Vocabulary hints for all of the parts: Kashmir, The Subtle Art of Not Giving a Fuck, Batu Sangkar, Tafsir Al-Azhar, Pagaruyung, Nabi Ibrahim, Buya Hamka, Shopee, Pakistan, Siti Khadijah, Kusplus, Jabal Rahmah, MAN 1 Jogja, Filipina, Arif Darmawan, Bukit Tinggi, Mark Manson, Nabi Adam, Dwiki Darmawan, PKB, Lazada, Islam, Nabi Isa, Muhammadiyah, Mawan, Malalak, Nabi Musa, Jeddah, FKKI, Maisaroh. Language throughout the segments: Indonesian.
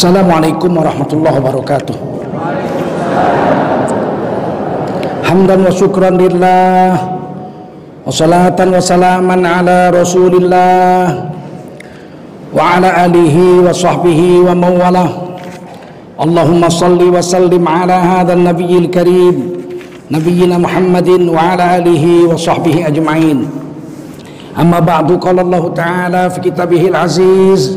Assalamualaikum warahmatullahi wabarakatuh. Hamdan wa syukran lillah, wa salatan wa salaman ala rasulillah, wa ala alihi wa sahbihi wa mawalah. Allahumma salli wa sallim ala hadzal nabiyil karim, nabiyyina Muhammadin wa ala alihi wa sahbihi ajma'in. Amma ba'du, qala Allah ta'ala fi kitabihil aziz,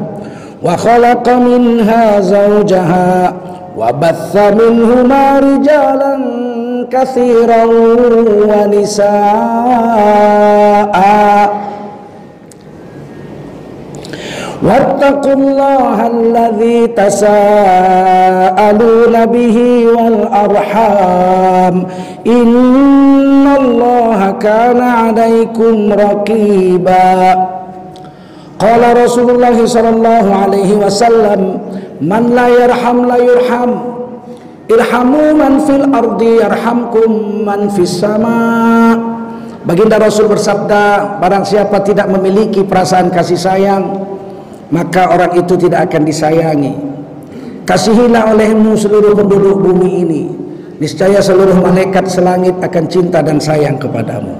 وَخَلَقَ مِنْهَا زَوْجَهَا وَبَثَّ مِنْهُمَا رِجَالًا كَثِيرًا وَنِسَاءً وَاتَّقُوا اللَّهَ الَّذِي تَسَاءَلُونَ بِهِ وَالْأَرْحَامَ إِنَّ اللَّهَ كَانَ عَلَيْكُمْ رَقِيبًا. Qala Rasulullah sallallahu alaihi wasallam, man la yarham la yurham, irhamu man fil ardi yarhamkum man fis sama. Baginda Rasul bersabda, barang siapa tidak memiliki perasaan kasih sayang, maka orang itu tidak akan disayangi. Kasihilah olehmu seluruh penduduk bumi ini, niscaya seluruh malaikat selangit akan cinta dan sayang kepadamu.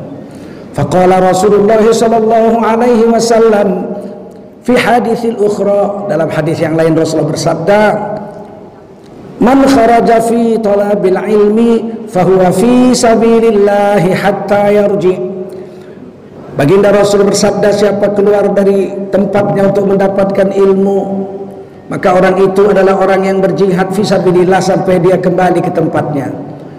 Faqala Rasulullah sallallahu alaihi wasallam fi haditsil ukhra, dalam hadis yang lain Rasulullah bersabda, man kharaja fi talabil ilmi fahuwa fi sabilillah hatta yarji. Baginda Rasul bersabda, siapa keluar dari tempatnya untuk mendapatkan ilmu, maka orang itu adalah orang yang berjihad fi sabilillah sampai dia kembali ke tempatnya.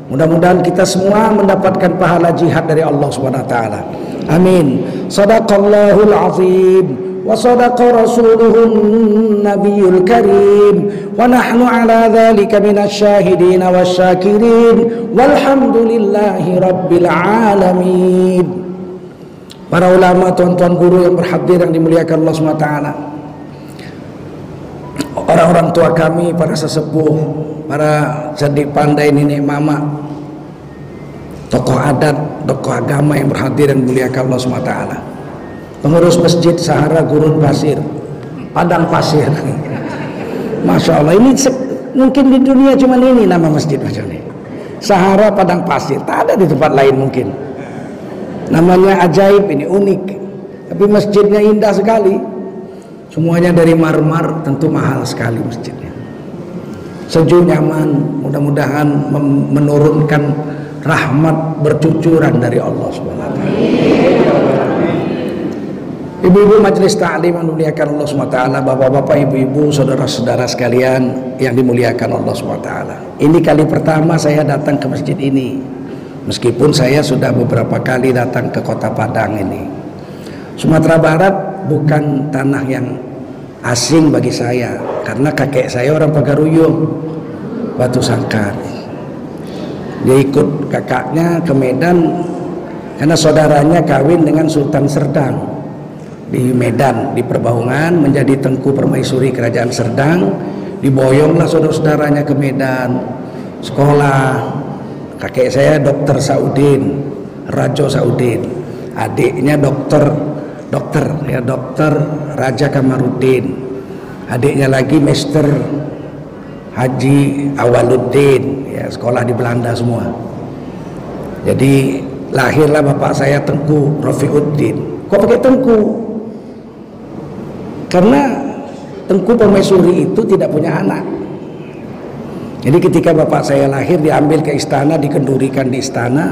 Mudah-mudahan kita semua mendapatkan pahala jihad dari Allah Subhanahu wa taala. Amin. Shadaqallahul azim wa sadaqa rasuluhun nabiyul karim wa nahnu ala dhalika minasyahidin wasyakirin walhamdulillahi rabbil alamin. Para ulama, tuan-tuan guru yang berhadir yang dimuliakan Allah SWT, orang-orang tua kami, para sesepuh, para sedik pandai, nenek mama, tokoh adat, tokoh agama yang berhadir yang dimuliakan Allah SWT, pengurus Masjid Sahara Gurun Pasir, Padang Pasir. Masya Allah, ini mungkin di dunia cuma ini nama masjid macam ini, Sahara Padang Pasir, tak ada di tempat lain mungkin. Namanya ajaib ini, unik, tapi masjidnya indah sekali. Semuanya dari marmer, tentu mahal sekali masjidnya. Sejuk, nyaman, mudah-mudahan menurunkan rahmat bercucuran dari Allah Subhanahu wa taala. Ibu-ibu majelis ta'lim yang dimuliakan Allah SWT, bapak-bapak, ibu-ibu, saudara-saudara sekalian yang dimuliakan Allah SWT, ini kali pertama saya datang ke masjid ini, meskipun saya sudah beberapa kali datang ke kota Padang ini. Sumatera Barat bukan tanah yang asing bagi saya, karena kakek saya orang Pagaruyung, Batu Sangkar. Dia ikut kakaknya ke Medan karena saudaranya kawin dengan Sultan Serdang di Medan, di perbaungan menjadi Tengku Permaisuri Kerajaan Serdang. Diboyonglah saudara-saudaranya ke Medan sekolah. Kakek saya Dokter Saudin, Rajo Saudin, adiknya dokter Raja Kamarudin, adiknya lagi Mister Haji Awaluddin, ya, sekolah di Belanda semua. Jadi lahirlah bapak saya Tengku Rafiuddin. Kok pakai Tengku? Karena Tengku Permaisuri itu tidak punya anak. Jadi ketika bapak saya lahir, diambil ke istana, dikendurikan di istana,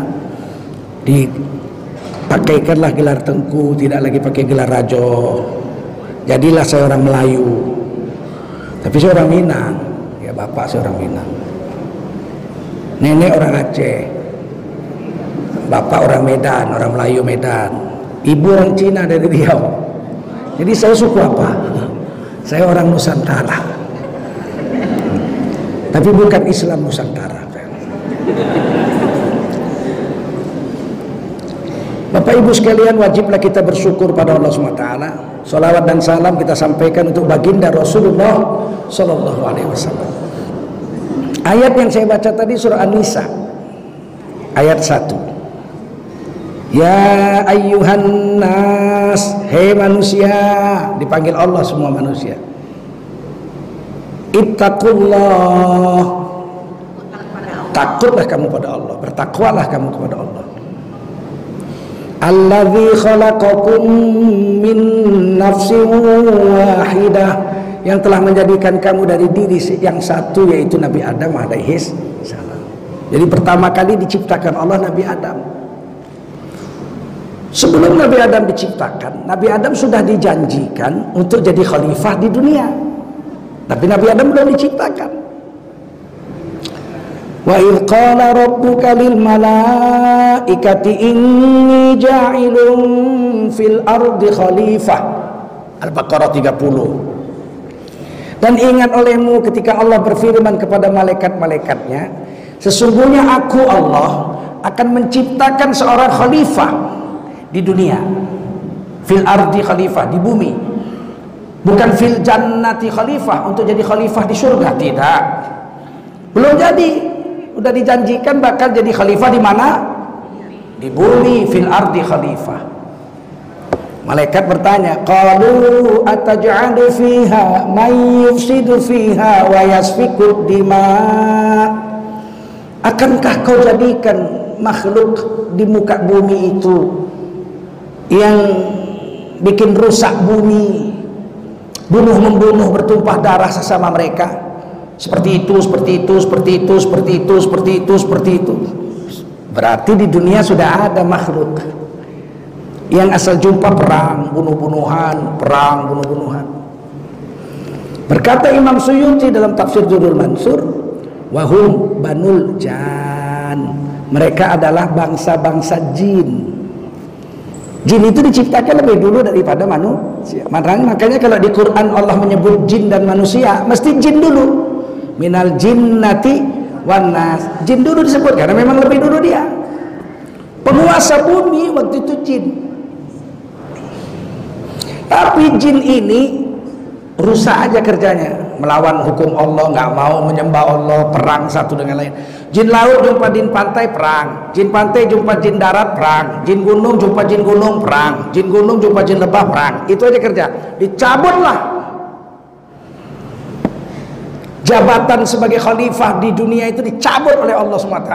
dipakaikanlah gelar Tengku, tidak lagi pakai gelar Rajo. Jadilah seorang Melayu, tapi seorang Minang. Ya, bapak seorang Minang, nenek orang Aceh, bapak orang Medan, orang Melayu Medan, ibu orang Cina dari Riau. Jadi saya suku apa? Saya orang Nusantara. Tapi bukan Islam Nusantara. Bapak Ibu sekalian, wajiblah kita bersyukur pada Allah SWT. Salawat dan salam kita sampaikan untuk baginda Rasulullah Sallallahu Alaihi Wasallam. Ayat yang saya baca tadi surah An-Nisa ayat 1. Ya ayyuhan nas, hei manusia, dipanggil Allah semua manusia. Ittaqullah, takutlah kamu pada Allah, bertakwalah kamu kepada Allah. Alladzi khalaqakum min nafsin wahidah, yang telah menjadikan kamu dari diri yang satu, yaitu Nabi Adam alaihi salam. Jadi pertama kali diciptakan Allah Nabi Adam. Sebelum Nabi Adam diciptakan, Nabi Adam sudah dijanjikan untuk jadi khalifah di dunia, tapi Nabi Adam belum diciptakan. Wa idh qala rabbuka lil malaikati inni ja'ilun fil ardi khalifah, Al-Baqarah 30. Dan ingat olehmu ketika Allah berfirman kepada malaikat-malaikatnya, sesungguhnya aku Allah akan menciptakan seorang khalifah di dunia. Fil ardi khalifah, di bumi. Bukan fil jannati khalifah, untuk jadi khalifah di surga, tidak. Belum jadi, udah dijanjikan bakal jadi khalifah di mana? Di bumi, fil ardi khalifah. Malaikat bertanya, qalu ataj'alu fiha may yufsidu fiha wa yasfiku dima. Akankah kau jadikan makhluk di muka bumi itu yang bikin rusak bumi, bunuh membunuh, bertumpah darah sesama mereka? Seperti itu, seperti itu, seperti itu, seperti itu, seperti itu, seperti itu. Berarti di dunia sudah ada makhluk yang asal jumpa perang, bunuh-bunuhan, perang, bunuh-bunuhan. Berkata Imam Suyuti dalam tafsir Jurul Mansur, wahum banul jan, mereka adalah bangsa-bangsa jin. Jin itu diciptakan lebih dulu daripada manusia. Makanya kalau di Quran Allah menyebut jin dan manusia, mesti jin dulu. Minal jinnati wan nas, jin dulu disebut karena memang lebih dulu dia penguasa bumi waktu itu jin. Tapi jin ini rusak aja kerjanya, melawan hukum Allah, nggak mau menyembah Allah, perang satu dengan lain. Jin laut jumpa jin pantai, perang. Jin pantai jumpa jin darat, perang. Jin gunung jumpa jin gunung, perang. Jin gunung jumpa jin lebah, perang. Itu aja kerja. Dicabutlah jabatan sebagai khalifah di dunia itu, dicabut oleh Allah SWT.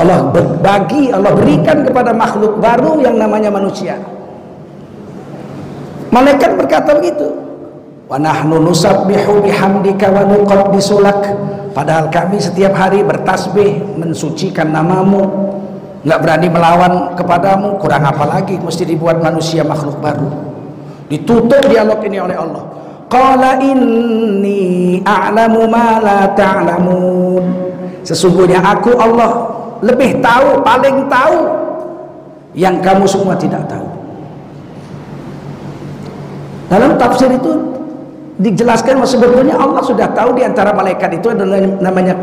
Allah berbagi, Allah berikan kepada makhluk baru yang namanya manusia. Malaikat berkata begitu, wa nahnu nusabbihu bihamdika wa nuqaddisu lak, padahal kami setiap hari bertasbih mensucikan namamu, nggak berani melawan kepadamu. Kurang apa lagi mesti dibuat manusia makhluk baru. Ditutup dialog ini oleh Allah. Qala inni a'lamu ma la ta'lamun, sesungguhnya aku Allah lebih tahu, paling tahu yang kamu semua tidak tahu. Dalam tafsir itu dijelaskan bahwa sebetulnya Allah sudah tahu. Di antara malaikat itu adalah namanya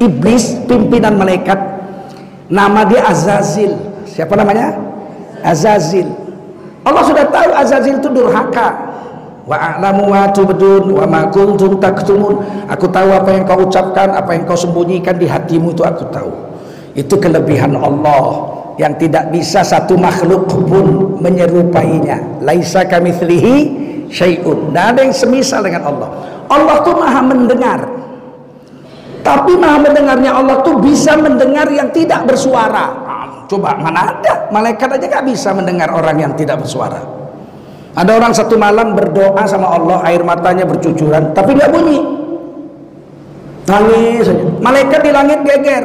iblis, pimpinan malaikat, nama dia Azazil. Siapa namanya? Azazil. Allah sudah tahu Azazil itu durhaka. Wa a'lamu ma tubdun wa ma kuntum taktumun, aku tahu apa yang kau ucapkan, apa yang kau sembunyikan di hatimu itu aku tahu. Itu kelebihan Allah yang tidak bisa satu makhluk pun menyerupainya. Laisa kamitslihi syai'un, tidak ada yang semisal dengan Allah. Allah tuh maha mendengar, tapi maha mendengarnya Allah tuh bisa mendengar yang tidak bersuara. Coba, mana ada, malaikat aja nggak bisa mendengar orang yang tidak bersuara. Ada orang satu malam berdoa sama Allah, air matanya bercucuran, tapi nggak bunyi, nangis aja. Malaikat di langit geger,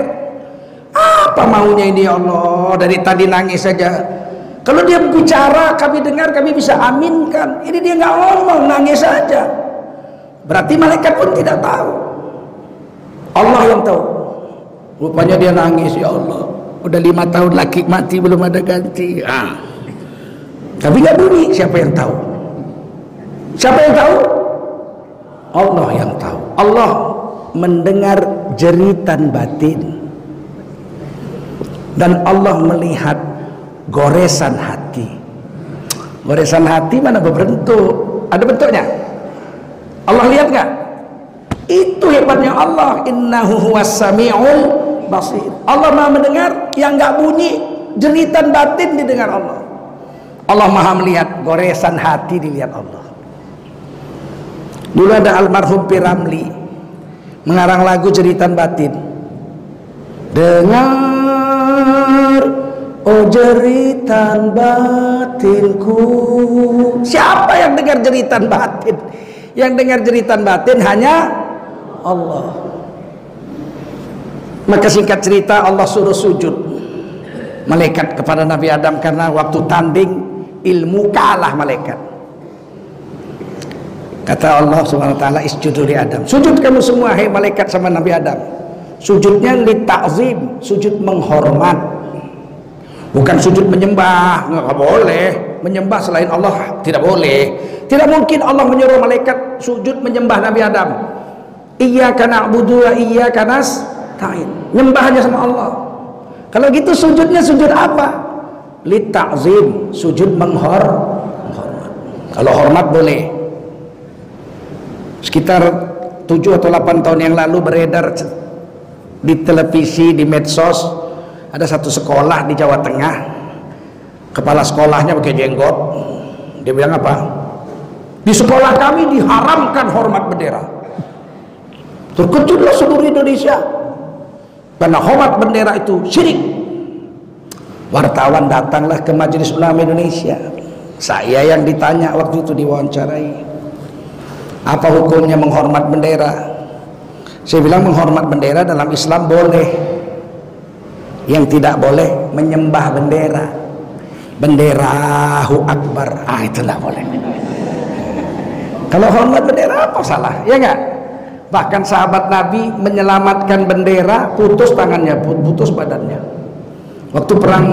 apa maunya ini ya Allah, dari tadi nangis saja. Kalau dia bicara kami dengar, kami bisa aminkan. Ini dia nggak ngomong, nangis saja. Berarti malaikat pun tidak tahu, Allah yang tahu. Rupanya dia nangis, ya Allah, udah 5 tahun laki mati belum ada ganti. Tapi nggak bunyi, siapa yang tahu? Siapa yang tahu? Allah yang tahu. Allah mendengar jeritan batin, dan Allah melihat goresan hati. Goresan hati mana berbentuk, ada bentuknya. Allah lihat nggak? Itu hebatnya Allah. Innahu huwassami'ul basir. Allah Maha mendengar yang nggak bunyi, jeritan batin didengar Allah. Allah Maha melihat goresan hati, dilihat Allah. Dulu ada almarhum Piramli mengarang lagu jeritan batin. Dengar, oh jeritan batinku. Siapa yang dengar jeritan batin? Yang dengar jeritan batin hanya Allah. Maka singkat cerita, Allah suruh sujud malaikat kepada Nabi Adam, karena waktu tanding ilmu kalah malaikat. Kata Allah Subhanahu wa taala, isjudu li Adam. Sujud kamu semua, hei malaikat sama Nabi Adam. Sujudnya li ta'zim, sujud menghormat. Bukan sujud menyembah, enggak boleh. Menyembah selain Allah tidak boleh. Tidak mungkin Allah menyuruh malaikat sujud menyembah Nabi Adam. Iyyaka na'budu wa iyyaka nasta'in. Nyembahnya sama Allah. Kalau gitu sujudnya sujud apa? Li ta'zim, sujud menghormat. Kalau hormat boleh. Sekitar 7 atau 8 tahun yang lalu beredar di televisi, di medsos, ada satu sekolah di Jawa Tengah. Kepala sekolahnya pakai jenggot. Dia bilang apa? Di sekolah kami diharamkan hormat bendera. Terkejutlah seluruh Indonesia, karena hormat bendera itu syirik. Wartawan datanglah ke Majelis Ulama Indonesia. Saya yang ditanya waktu itu, diwawancarai, apa hukumnya menghormat bendera. Saya bilang menghormat bendera dalam Islam boleh. Yang tidak boleh menyembah bendera. Benderahu akbar, ah itu tidak boleh. Kalau hormat bendera apa salah, ya enggak? Bahkan sahabat Nabi menyelamatkan bendera, putus tangannya, putus badannya. Waktu perang,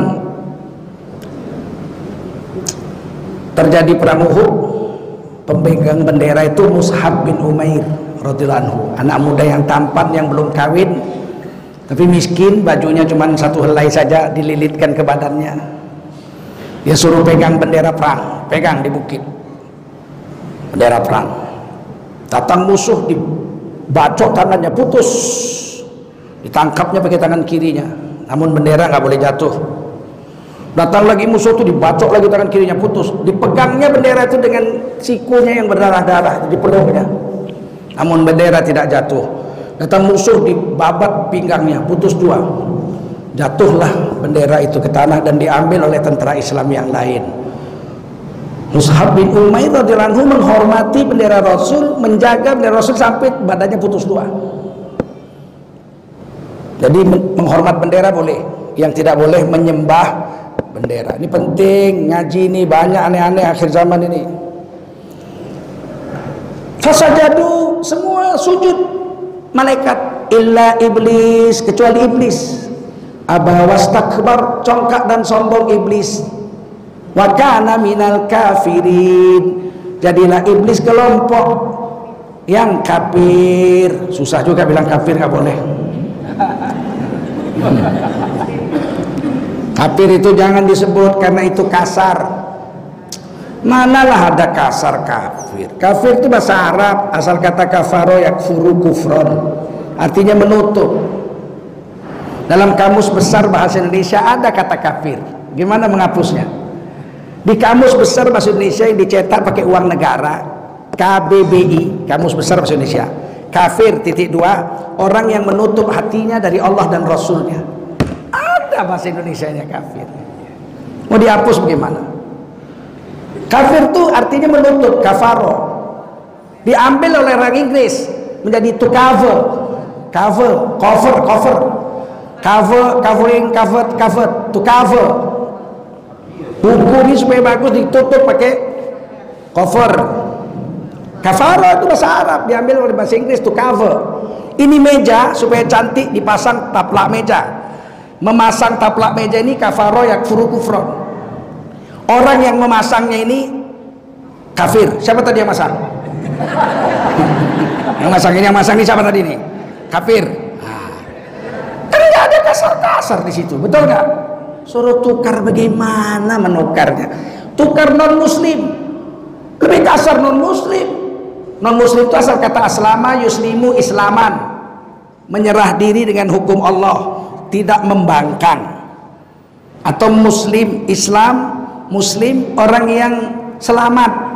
terjadi perang Uhud, pemegang bendera itu Mus'ab bin Umair radhiyallahu anhu, anak muda yang tampan, yang belum kawin, tapi miskin, bajunya cuma satu helai saja dililitkan ke badannya. Dia suruh pegang bendera perang, pegang di bukit. Bendera perang datang musuh, dibacok tangannya, putus, ditangkapnya pakai tangan kirinya, namun bendera nggak boleh jatuh. Datang lagi musuh itu, dibacok lagi tangan kirinya, putus, dipegangnya bendera itu dengan sikunya yang berdarah-darah, dipeluknya, namun bendera tidak jatuh. Datang musuh, dibabat pinggangnya, putus dua, jatuhlah bendera itu ke tanah dan diambil oleh tentara Islam yang lain. Mus'ab bin Umair radhiyallahu anhu menghormati bendera Rasul, menjaga bendera Rasul sampai badannya putus dua. Jadi menghormat bendera boleh, yang tidak boleh menyembah bendera. Ini penting, ngaji ini banyak aneh-aneh akhir zaman ini. Fasajadu, semua sujud malaikat, illa iblis, kecuali iblis. Aba wastakbar, congkak dan sombong iblis. Wa kana minal kafirin, jadilah iblis kelompok yang kafir. Susah juga bilang kafir, nggak boleh. Kafir itu jangan disebut karena itu kasar. Manalah ada kasar kafir. Kafir itu bahasa Arab, asal kata kafaro yakfuru kufron, artinya menutup. Dalam kamus besar bahasa Indonesia ada kata kafir. Gimana menghapusnya? Di kamus besar bahasa Indonesia yang dicetak pakai uang negara, KBBI, kamus besar bahasa Indonesia, kafir (2), orang yang menutup hatinya dari Allah dan Rasulnya. Ada bahasa Indonesianya kafir. Mau dihapus bagaimana? Kafir itu artinya menutup, kafaro. Diambil oleh orang Inggris menjadi to cover, cover, to cover. Buku ini supaya bagus ditutup pakai cover. Kafaro itu bahasa Arab, diambil oleh bahasa Inggris, to cover. Ini meja, supaya cantik dipasang taplak meja. Memasang taplak meja ini kafaro yakfuru kufron. Orang yang memasangnya ini kafir. Siapa tadi yang masang? Yang masang ini siapa tadi ini? kafir. Kan nggak ada kasar-kasar di situ, betul nggak? Suruh tukar, bagaimana menukarnya? Tukar non muslim, lebih kasar non muslim. Non muslim itu asal kata aslama, yuslimu, islaman, menyerah diri dengan hukum Allah, tidak membangkang. Atau muslim, Islam, muslim orang yang selamat.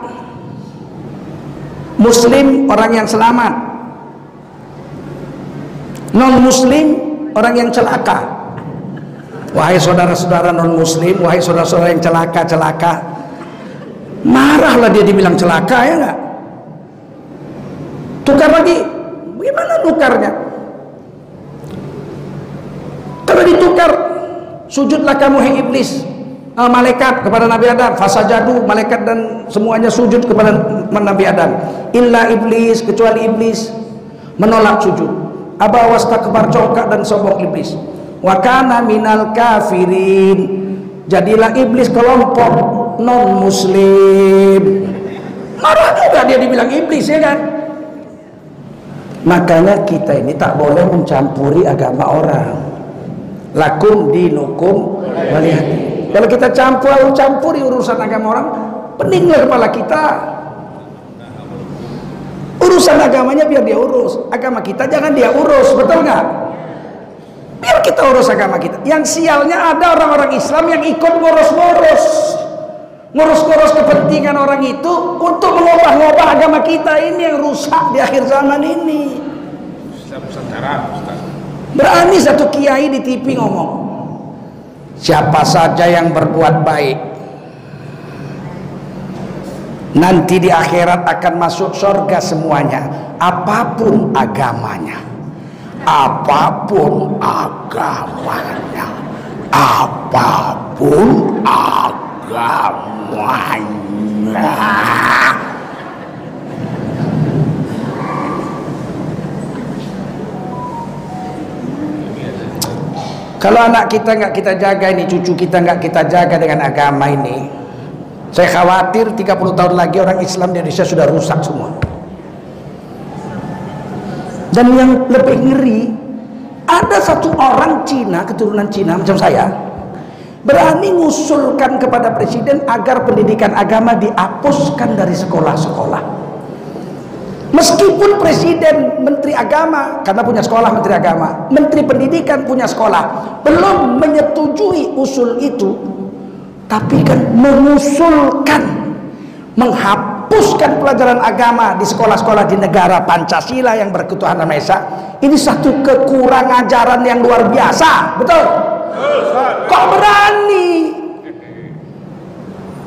Muslim orang yang selamat, non muslim orang yang celaka. Wahai saudara-saudara non muslim, wahai saudara-saudara yang celaka-celaka, marahlah dia dibilang celaka, ya enggak? Tukar lagi, gimana tukarnya? Kalau ditukar, sujudlah kamu hai iblis, malaikat kepada Nabi Adam, fasajadu, malaikat dan semuanya sujud kepada Nabi Adam. Illa iblis, kecuali iblis menolak sujud. Aba wastakbar, congkak dan sombong iblis. Wa kana minal kafirin. Jadilah iblis kelompok non muslim. Marah juga dia dibilang iblis, ya kan? Makanya kita ini tak boleh mencampuri agama orang. Lakum dinukum waliyadin. Kalau kita campuri urusan agama orang, peninglah kepala kita. Urusan agamanya biar dia urus, agama kita jangan dia urus, betul nggak? Biar kita urus agama kita. Yang sialnya ada orang-orang Islam yang ikut ngurus-ngurus kepentingan orang itu untuk mengubah-ubah agama kita ini yang rusak di akhir zaman ini. Berani satu kiai di TV ngomong, siapa saja yang berbuat baik nanti di akhirat akan masuk surga semuanya, apapun agamanya, apapun agamanya, apapun agamanya. Kalau anak kita nggak kita jaga ini, cucu kita nggak kita jaga dengan agama ini, saya khawatir 30 tahun lagi orang Islam di Indonesia sudah rusak semua. Dan yang lebih ngeri, ada satu orang Cina, keturunan Cina macam saya, berani ngusulkan kepada presiden agar pendidikan agama dihapuskan dari sekolah-sekolah. Meskipun presiden menteri agama, karena punya sekolah menteri agama, menteri pendidikan punya sekolah, belum menyetujui usul itu, tapi kan mengusulkan menghapuskan pelajaran agama di sekolah-sekolah di negara Pancasila yang berketuhanan Maha Esa. Ini satu kekurangan ajaran yang luar biasa, betul? Kok berani?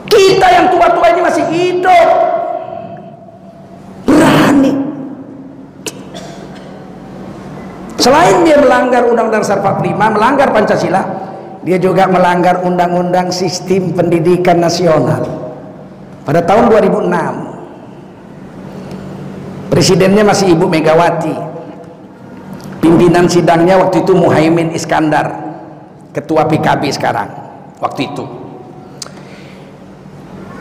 Kita yang tua-tua ini masih hidup, selain dia melanggar Undang-Undang Dasar 45, melanggar Pancasila, dia juga melanggar Undang-Undang Sistem Pendidikan Nasional. Pada tahun 2006, presidennya masih Ibu Megawati, pimpinan sidangnya waktu itu Muhaimin Iskandar, ketua PKB sekarang, waktu itu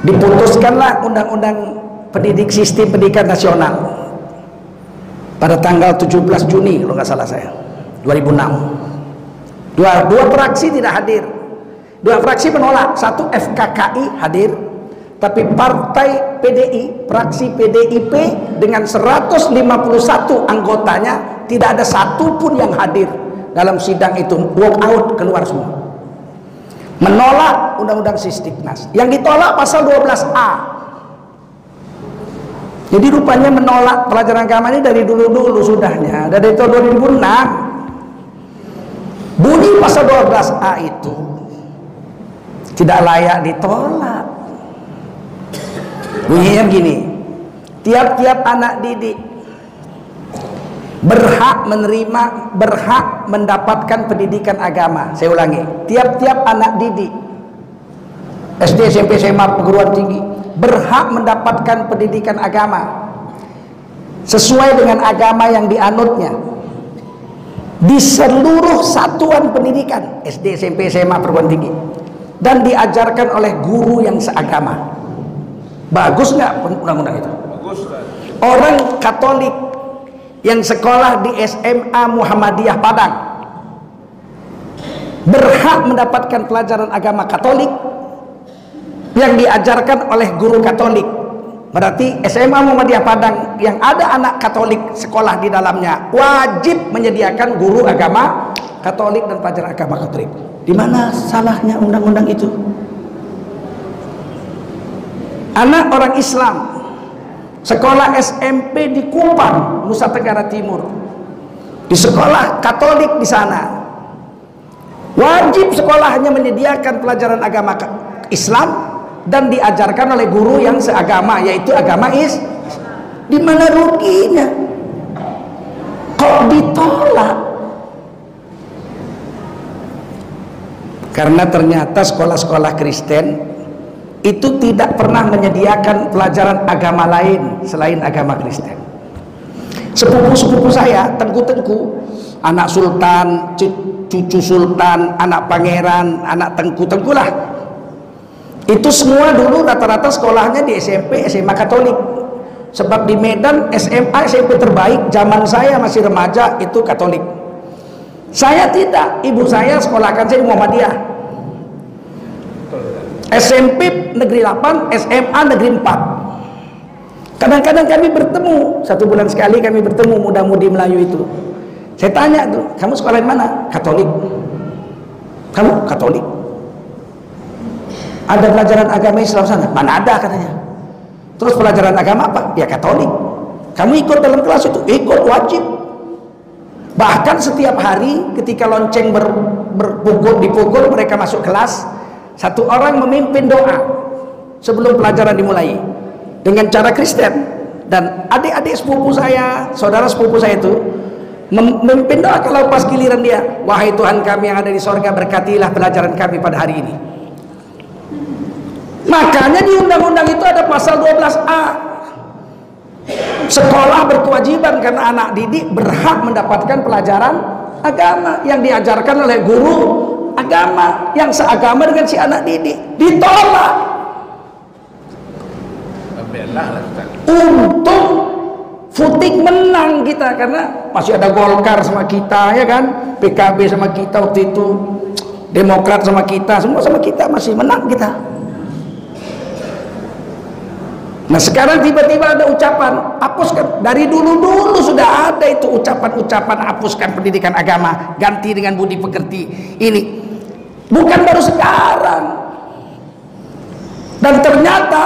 diputuskanlah Undang-Undang Sistem Pendidikan Nasional pada tanggal 17 Juni kalau nggak salah saya 2006. Dua fraksi tidak hadir, dua fraksi menolak, satu FKKI hadir, tapi partai PDI, fraksi PDIP dengan 151 anggotanya tidak ada satupun yang hadir dalam sidang itu, walk out, keluar semua, menolak Undang-Undang Sisdiknas. Yang ditolak pasal 12A. Jadi rupanya menolak pelajaran agama ini dari dulu-dulu sudahnya, dari tahun 2006. Bunyi pasal 12A itu tidak layak ditolak. Bunyinya begini, tiap-tiap anak didik berhak menerima, berhak mendapatkan pendidikan agama. Saya ulangi, tiap-tiap anak didik SD, SMP, SMA, perguruan tinggi berhak mendapatkan pendidikan agama sesuai dengan agama yang dianutnya di seluruh satuan pendidikan SD, SMP, SMA, perguruan tinggi, dan diajarkan oleh guru yang seagama. Bagus nggak undang-undang itu? Bagus. Orang Katolik yang sekolah di SMA Muhammadiyah Padang berhak mendapatkan pelajaran agama Katolik yang diajarkan oleh guru Katolik. Berarti SMA Muhammadiyah Padang yang ada anak Katolik sekolah di dalamnya wajib menyediakan guru agama Katolik dan pelajaran agama Katolik. Di mana salahnya undang-undang itu? Anak orang Islam sekolah SMP di Kupang, Nusa Tenggara Timur, di sekolah Katolik di sana, wajib sekolahnya menyediakan pelajaran agama Islam dan diajarkan oleh guru yang seagama, yaitu agama Islam. Di mana ruginya? Kok ditolak? Karena ternyata sekolah-sekolah Kristen itu tidak pernah menyediakan pelajaran agama lain selain agama Kristen. Sepupu-sepupu saya, tengku-tengku, anak sultan, cucu sultan, anak pangeran, anak tengku-tengku lah, itu semua dulu rata-rata sekolahnya di SMP, SMA Katolik. Sebab di Medan SMA, SMP terbaik zaman saya masih remaja itu Katolik. Saya tidak, ibu saya sekolahkan saya di Muhammadiyah. SMP negeri 8, SMA negeri 4. Kadang-kadang kami bertemu, satu bulan sekali kami bertemu muda-mudi Melayu itu. Saya tanya tuh, kamu sekolah di mana? Katolik. Kamu Katolik? Ada pelajaran agama Islam sana? Mana ada katanya. Terus pelajaran agama apa? Ya Katolik. Kamu ikut dalam kelas itu? Ikut, wajib. Bahkan setiap hari ketika lonceng dipukul, mereka masuk kelas, satu orang memimpin doa sebelum pelajaran dimulai dengan cara Kristen. Dan adik-adik sepupu saya, saudara sepupu saya itu memimpin doa kalau pas giliran dia, wahai Tuhan kami yang ada di sorga, berkatilah pelajaran kami pada hari ini. Makanya di undang-undang itu ada pasal 12A, sekolah berkewajiban karena anak didik berhak mendapatkan pelajaran agama yang diajarkan oleh guru agama yang seagama dengan si anak didik. Ditolak. Untung Futik menang kita, karena masih ada Golkar sama kita, ya kan, PKB sama kita waktu itu, Demokrat sama kita, semua sama kita, masih menang kita. Nah sekarang tiba-tiba ada ucapan hapuskan. Dari dulu-dulu sudah ada itu ucapan-ucapan hapuskan pendidikan agama, ganti dengan budi pekerti. Ini bukan baru sekarang. Dan ternyata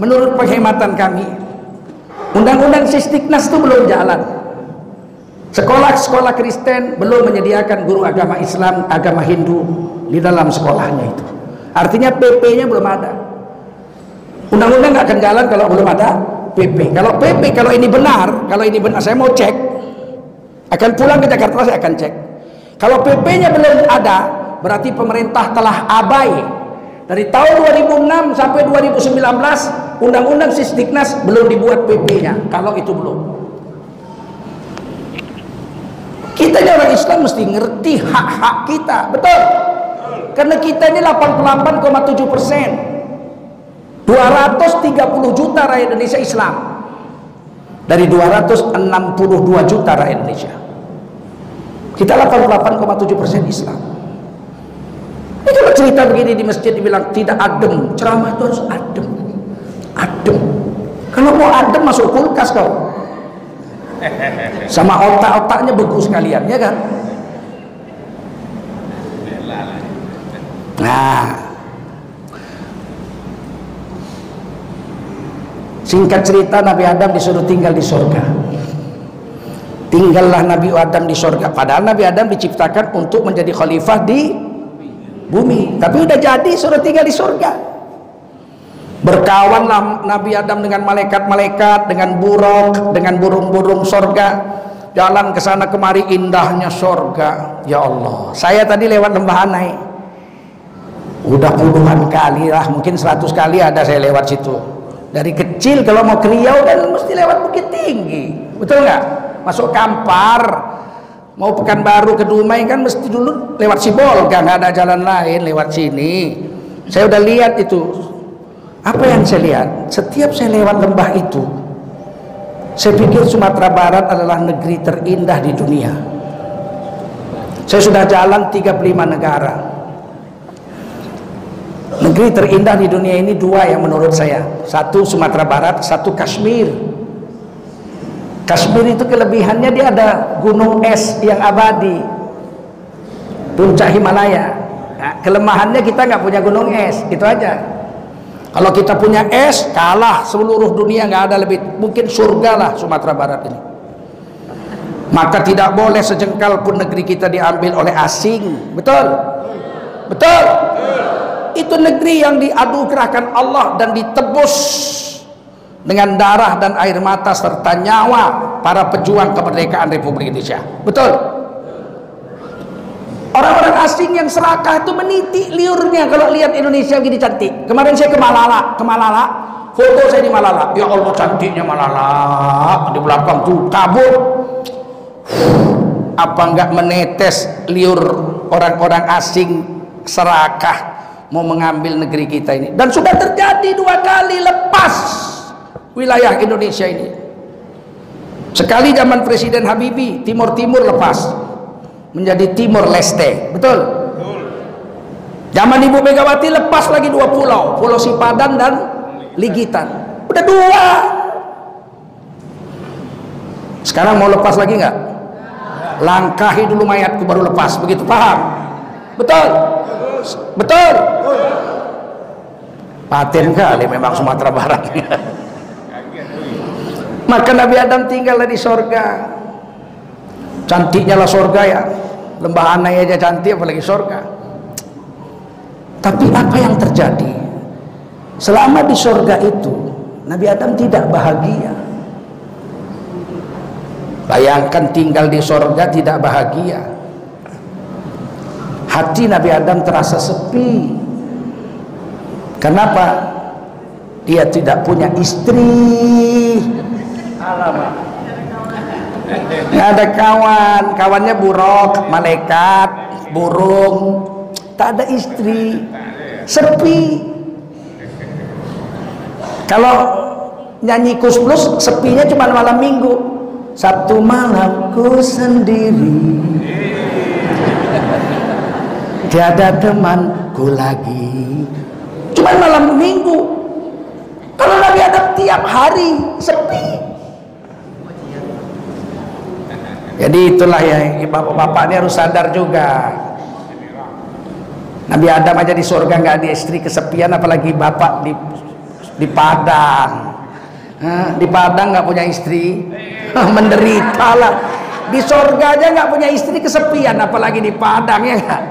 menurut penghematan kami, undang-undang Sisdiknas itu belum jalan. Sekolah-sekolah Kristen belum menyediakan guru agama Islam, agama Hindu di dalam sekolahnya itu. Artinya PP-nya belum ada. Undang-undang nggak akan jalan kalau belum ada PP. Kalau ini benar, saya mau cek. Akan pulang ke Jakarta saya akan cek. Kalau PP-nya belum ada, berarti pemerintah telah abai. Dari tahun 2006 sampai 2019, undang-undang Sisdiknas belum dibuat PP-nya. Kalau itu belum. Kita ini orang Islam mesti ngerti hak-hak kita, betul? Karena kita ini 88,7%. 230 juta rakyat Indonesia Islam dari 262 juta rakyat Indonesia. Kita 88,7% Islam. Ini kalau cerita begini di masjid dibilang tidak adem, ceramah itu harus adem. Adem. Kalau mau adem masuk kulkas kau. Sama otak-otaknya beku sekalian, ya kan? Nah, singkat cerita, Nabi Adam disuruh tinggal di surga. Tinggallah Nabi Adam di surga. Padahal Nabi Adam diciptakan untuk menjadi khalifah di bumi. Tapi udah jadi, suruh tinggal di surga. Berkawanlah Nabi Adam dengan malaikat-malaikat, dengan buruk, dengan burung-burung surga. Jalan ke sana kemari, indahnya surga. Ya Allah, saya tadi lewat Lembah Anai. Udah puluhan kali lah, mungkin 100 kali ada saya lewat situ. Dari kecil kalau mau ke Riau kan mesti lewat Bukit Tinggi, betul nggak? Masuk Kampar, mau Pekanbaru ke Dumai kan mesti dulu lewat Sibolga, nggak ada jalan lain lewat sini. Saya udah lihat itu. Apa yang saya lihat? Setiap saya lewat lembah itu, Saya pikir Sumatera Barat adalah negeri terindah di dunia. Saya sudah jalan 35 negara. Negeri terindah di dunia ini dua yang menurut saya. Satu Sumatera Barat, satu Kashmir. Kashmir itu kelebihannya dia ada gunung es yang abadi, puncak Himalaya. Nah, kelemahannya kita nggak punya gunung es, gitu aja. Kalau kita punya es, kalah seluruh dunia, nggak ada lebih. Mungkin surga lah Sumatera Barat ini. Maka tidak boleh sejengkal pun negeri kita diambil oleh asing. Betul? Betul? Itu negeri yang diadu kerahkan Allah dan ditebus dengan darah dan air mata serta nyawa para pejuang kemerdekaan Republik Indonesia. Betul? Orang-orang asing yang serakah itu meniti liurnya kalau lihat Indonesia gini cantik. Kemarin saya ke Malalak, foto saya di Malalak. Ya Allah, cantiknya Malalak. Di belakang tuh kabut. Apa enggak menetes liur orang-orang asing serakah mau mengambil negeri kita ini? Dan sudah terjadi dua kali lepas wilayah Indonesia ini. Sekali zaman Presiden Habibie, Timur-Timur lepas menjadi Timor Leste, betul? Betul. Zaman Ibu Megawati lepas lagi dua pulau, Pulau Sipadan dan Ligitan. Udah dua. Sekarang mau lepas lagi nggak? Langkahi dulu mayatku baru lepas, begitu paham? Betul? Betul? Paten kali memang Sumatera Barat. Maka Nabi Adam tinggallah di sorga. Cantiknya lah sorga ya, Lembah Anai aja cantik, apalagi sorga. Tapi apa yang terjadi? Selama di sorga itu, Nabi Adam tidak bahagia. Bayangkan tinggal di sorga tidak bahagia. Hati Nabi Adam terasa sepi. Kenapa? Dia tidak punya istri. Alamak. Nggak ada kawan, kawannya buruk, malaikat, burung, tak ada istri, sepi. Kalau nyanyi Kusplus, sepinya cuma malam minggu. Sabtu malamku sendiri, tiada temanku lagi. Cuma malam minggu. Kalau Nabi Adam tiap hari sepi. Jadi itulah ya, bapak-bapak ini harus sadar juga. Nabi Adam aja di surga nggak ada istri, kesepian, apalagi bapak di Padang. Di Padang nggak punya istri, menderita lah. Di surga aja nggak punya istri, kesepian, apalagi di Padang, ya nggak?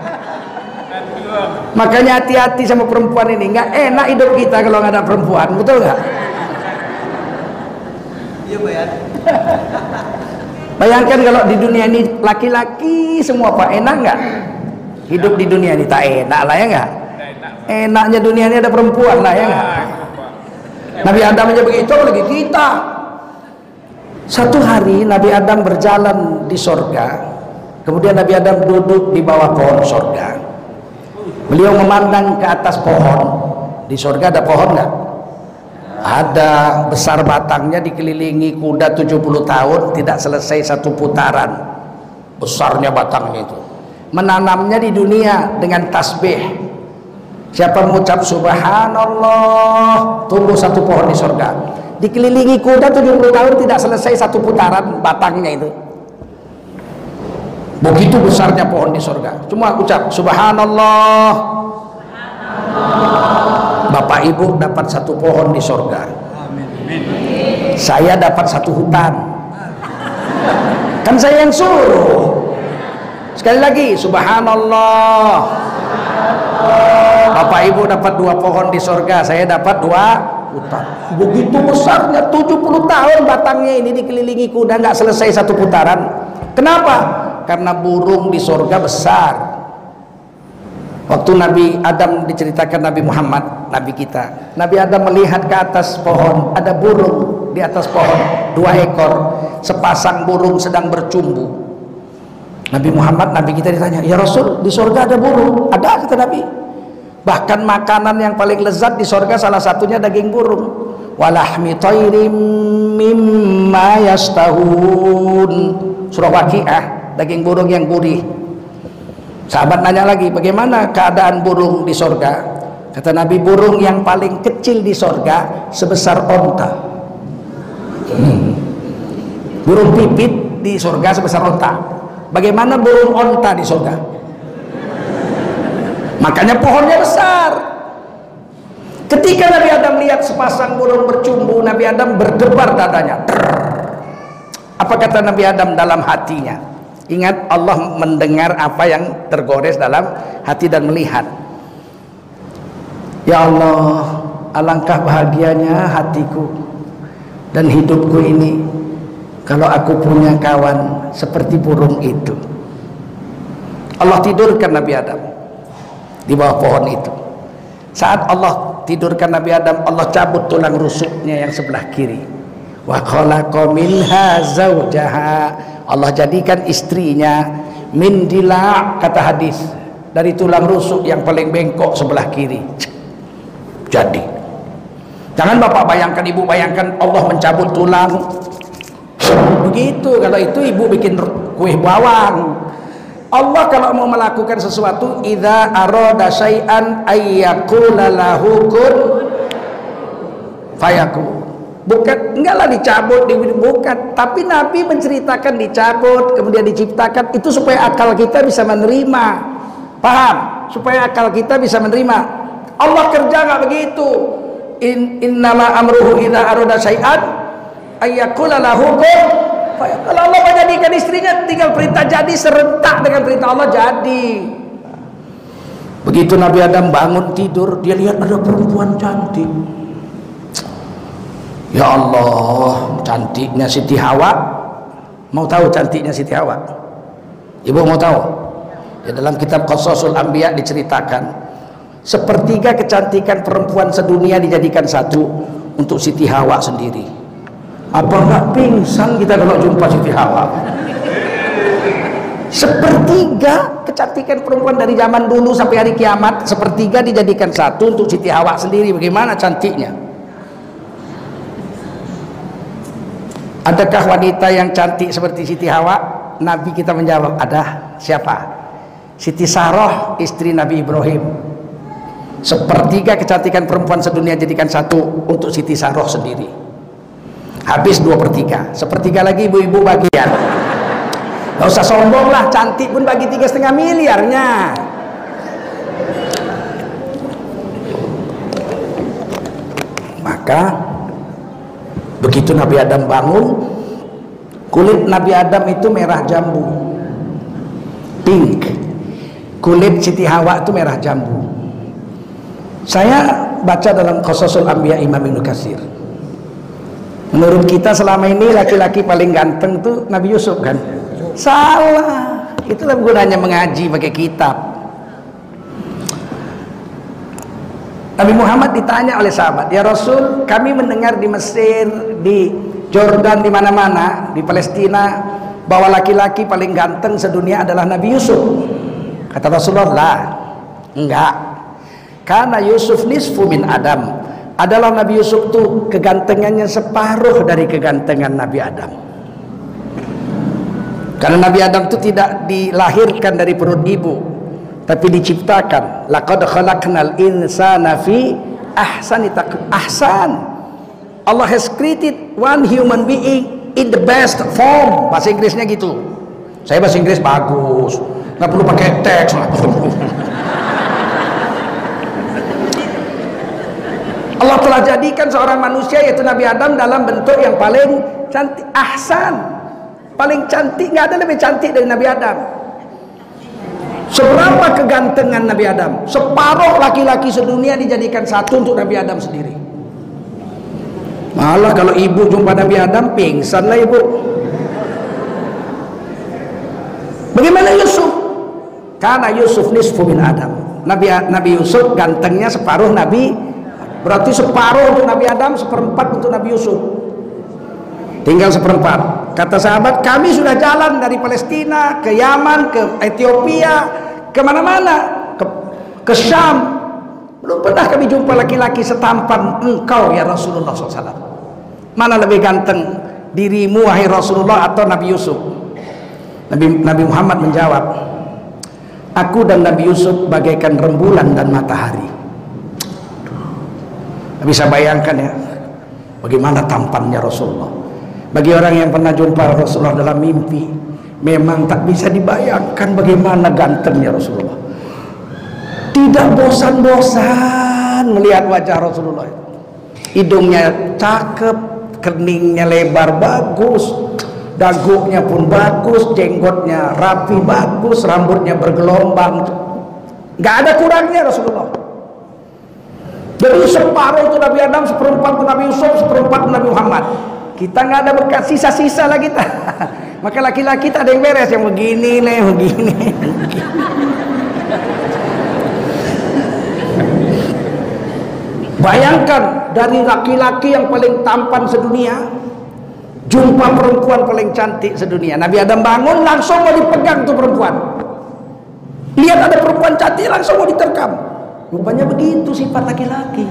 Makanya hati-hati sama perempuan ini, nggak enak hidup kita kalau nggak ada perempuan, betul nggak? Iya, Pak. Bayangkan kalau di dunia ini laki-laki semua, Pak, enak nggak? Hidup di dunia ini tak enak lah, ya nggak? Enaknya dunia ini ada perempuan lah, ya nggak? Nabi Adam aja begitu, lagi kita. Satu hari Nabi Adam berjalan di sorga, kemudian Nabi Adam duduk di bawah pohon sorga. Beliau memandang ke atas pohon. Di sorga ada pohon nggak? Ada, besar batangnya, dikelilingi kuda 70 tahun tidak selesai satu putaran, besarnya batangnya itu. Menanamnya di dunia dengan tasbih. Siapa mengucap subhanallah tumbuh satu pohon di surga. Dikelilingi kuda 70 tahun tidak selesai satu putaran batangnya itu. Begitu besarnya pohon di surga. Cuma ucap subhanallah. Bapak ibu dapat satu pohon di sorga. Saya dapat satu hutan. Kan saya yang suruh. Sekali lagi, subhanallah. Bapak ibu dapat dua pohon di sorga. Saya dapat dua hutan. Begitu besarnya, 70 tahun batangnya ini, dikelilingi kuda nggak selesai satu putaran. Kenapa? Karena burung di sorga besar. Waktu Nabi Adam diceritakan Nabi Muhammad, Nabi kita, Nabi Adam melihat ke atas pohon, ada burung di atas pohon, dua ekor, sepasang burung sedang bercumbu. Nabi Muhammad, Nabi kita ditanya, ya Rasul, di surga ada burung? Ada, kata Nabi. Bahkan makanan yang paling lezat di surga salah satunya daging burung. walahmi thairim mimma yastahun. Surah Waqiah, daging burung yang gurih. Sahabat nanya lagi, bagaimana keadaan burung di sorga? Kata Nabi, burung yang paling kecil di sorga sebesar onta. Burung pipit di sorga sebesar onta. Bagaimana burung onta di sorga? Makanya pohonnya besar. Ketika Nabi Adam lihat sepasang burung bercumbu, Nabi Adam berdebar dadanya. Apa kata Nabi Adam dalam hatinya? Ingat, Allah mendengar apa yang tergores dalam hati dan melihat. Ya Allah, alangkah bahagianya hatiku dan hidupku ini kalau aku punya kawan seperti burung itu. Allah tidurkan Nabi Adam di bawah pohon itu. Saat Allah tidurkan Nabi Adam, Allah cabut tulang rusuknya yang sebelah kiri. Wa khalaqa minha zaujaha, Allah jadikan istrinya min dila', kata hadis, dari tulang rusuk yang paling bengkok sebelah kiri. Jadi jangan bapak bayangkan, ibu bayangkan Allah mencabut tulang begitu. Kalau itu ibu bikin kue bawang. Allah kalau mau melakukan sesuatu, idza arada syai'an ayyaqula lahu kun fayakun. Bukan, enggaklah dicabut, bukan. Tapi Nabi menceritakan dicabut, kemudian diciptakan, itu supaya akal kita bisa menerima. Paham? Supaya akal kita bisa menerima. Allah kerja nggak begitu. Innama amruhu idza arada syai'an ayyaqula lahu kun. Kalau Allah menjadikan istrinya, tinggal perintah jadi, serentak dengan perintah Allah jadi. Begitu Nabi Adam bangun tidur, dia lihat ada perempuan cantik. Ya Allah, cantiknya Siti Hawa. Mau tahu cantiknya Siti Hawa? Ibu mau tahu? Ya, dalam kitab Qasasul Anbiya diceritakan sepertiga kecantikan perempuan sedunia dijadikan satu untuk Siti Hawa sendiri. Apa nggak pingsan kita kalau jumpa Siti Hawa? Sepertiga kecantikan perempuan dari zaman dulu sampai hari kiamat, sepertiga dijadikan satu untuk Siti Hawa sendiri. Bagaimana cantiknya? Adakah wanita yang cantik seperti Siti Hawa? Nabi kita menjawab, ada. Siapa? Siti Saroh, istri Nabi Ibrahim. Sepertiga kecantikan perempuan sedunia jadikan satu untuk Siti Saroh sendiri. Habis 2/3. Sepertiga lagi ibu-ibu bagian. Gak usah sombong lah, cantik pun bagi 3,5 miliarnya. Maka begitu Nabi Adam bangun, kulit Nabi Adam itu merah jambu, pink. Kulit Siti Hawa itu merah jambu. Saya baca dalam Qasasul Anbiya Imam Ibnu Katsir, menurut kita selama ini laki-laki paling ganteng tuh Nabi Yusuf, kan? Salah. Itulah gunanya mengaji pakai kitab. Nabi Muhammad ditanya oleh sahabat, ya Rasul, kami mendengar di Mesir, di Jordan, di mana-mana, di Palestina, bahwa laki-laki paling ganteng sedunia adalah Nabi Yusuf. Kata Rasulullah, lah, enggak. Karena Yusuf nisfu min Adam, adalah Nabi Yusuf tuh kegantengannya separuh dari kegantengan Nabi Adam. Karena Nabi Adam tuh tidak dilahirkan dari perut ibu, tapi diciptakan. Laqad khalaqnal insana fi ahsani taqwim. Ahsan, Allah has created one human being in the best form. Bahasa Inggrisnya gitu. Saya bahasa Inggris bagus, nggak perlu pakai teks. Allah telah jadikan seorang manusia, yaitu Nabi Adam, dalam bentuk yang paling cantik. Ahsan, paling cantik. Nggak ada lebih cantik dari Nabi Adam. Seberapa kegantengan Nabi Adam? Separuh laki-laki sedunia dijadikan satu untuk Nabi Adam sendiri. Malah kalau ibu jumpa Nabi Adam, pingsan lah ibu. Bagaimana Yusuf? Karena Yusuf nisfu min Adam, Nabi Yusuf gantengnya separuh Nabi. Berarti separuh untuk Nabi Adam, 1/4 untuk Nabi Yusuf. Tinggal 1/4. Kata sahabat, kami sudah jalan dari Palestina ke Yaman, ke Ethiopia, kemana-mana, ke Syam. Belum pernah kami jumpa laki-laki setampan engkau ya Rasulullah SAW. Mana lebih ganteng dirimu wahai Rasulullah atau Nabi Yusuf? Nabi Muhammad menjawab, aku dan Nabi Yusuf bagaikan rembulan dan matahari. Bisa bayangkan ya bagaimana tampannya Rasulullah. Bagi orang yang pernah jumpa Rasulullah dalam mimpi, memang tak bisa dibayangkan bagaimana gantengnya Rasulullah. Tidak bosan-bosan melihat wajah Rasulullah. Hidungnya cakep, keningnya lebar bagus, dagunya pun bagus, jenggotnya rapi bagus, rambutnya bergelombang, nggak ada kurangnya Rasulullah. Dari separuh itu Nabi Adam, seperempat itu Nabi Yusuf, seperempat itu Nabi Muhammad. Kita nggak ada berkat, sisa-sisa lah kita. Maka laki-laki tak ada yang beres, yang begini nih, begini. Bayangkan dari laki-laki yang paling tampan sedunia jumpa perempuan paling cantik sedunia. Nabi Adam bangun langsung mau dipegang tuh perempuan. Lihat ada perempuan cantik langsung mau diterkam. Rupanya begitu sifat laki-laki.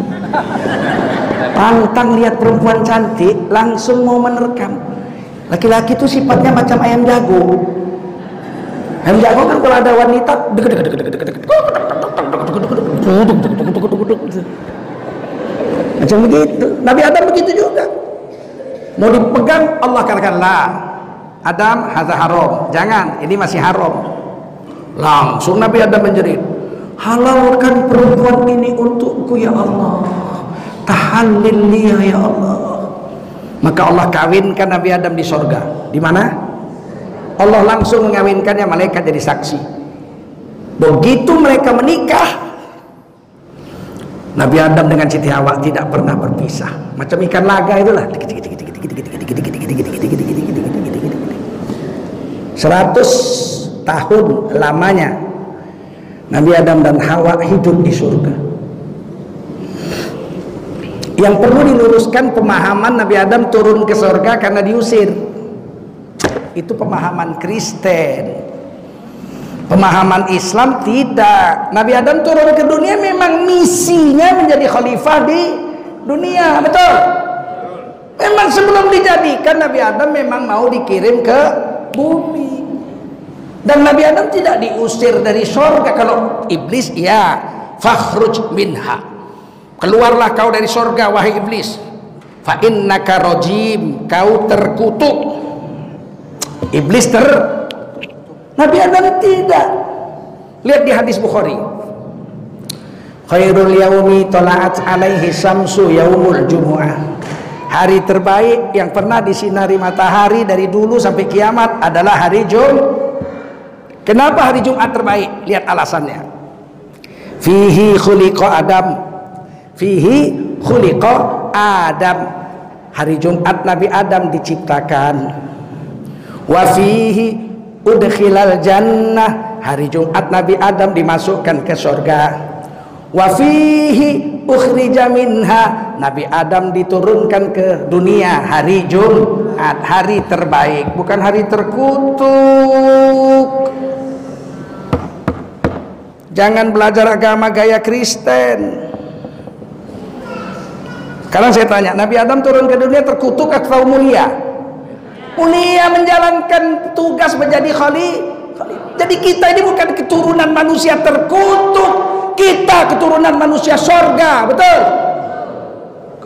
Pantang lihat perempuan cantik langsung mau menerkam. Laki-laki itu sifatnya macam ayam jago. Ayam jago kan kalau ada wanita macam begitu. Nabi Adam begitu juga. Mau dipegang, Allah katakan la Adam hadza haram. Jangan, ini masih haram. Langsung Nabi Adam menjerit, halalkan perempuan ini untukku ya Allah. Tahallil liya ya Allah. Maka Allah kawinkan Nabi Adam di sorga. Di mana? Allah langsung mengawinkannya, malaikat jadi saksi. Begitu mereka menikah, Nabi Adam dengan Siti Hawa tidak pernah berpisah. Macam ikan laga itulah. 100 tahun lamanya Nabi Adam dan Hawa hidup di surga. Yang perlu diluruskan pemahaman Nabi Adam turun ke surga karena diusir. Itu pemahaman Kristen. Pemahaman Islam tidak. Nabi Adam turun ke dunia memang misinya menjadi khalifah di dunia, betul? Memang sebelum dijadikan Nabi Adam memang mau dikirim ke bumi. Dan Nabi Adam tidak diusir dari surga. Kalau iblis ya fakhruj minha, keluarlah kau dari surga wahai iblis. Fa innaka rajim, kau terkutuk. Iblis Nabi Adam tidak. Lihat di hadis Bukhari. Khairul yaumi tola'at alaihi samsu yaumul jumu'ah. Hari terbaik yang pernah disinari matahari dari dulu sampai kiamat adalah hari Jumat. Kenapa hari Jumat terbaik? Lihat alasannya. Fihi khuliqa Adam. Fihi khuliqa Adam. Hari Jumat Nabi Adam diciptakan. Wa fihi udkhilal jannah. Hari Jumat Nabi Adam dimasukkan ke surga. Wa fihi ukhrija minha. Nabi Adam diturunkan ke dunia hari Jumat, hari terbaik, bukan hari terkutuk. Jangan belajar agama gaya Kristen. Sekarang saya tanya, Nabi Adam turun ke dunia terkutuk atau mulia? Mulia, menjalankan tugas menjadi khalifah. Jadi kita ini bukan keturunan manusia terkutuk, kita keturunan manusia sorga, betul?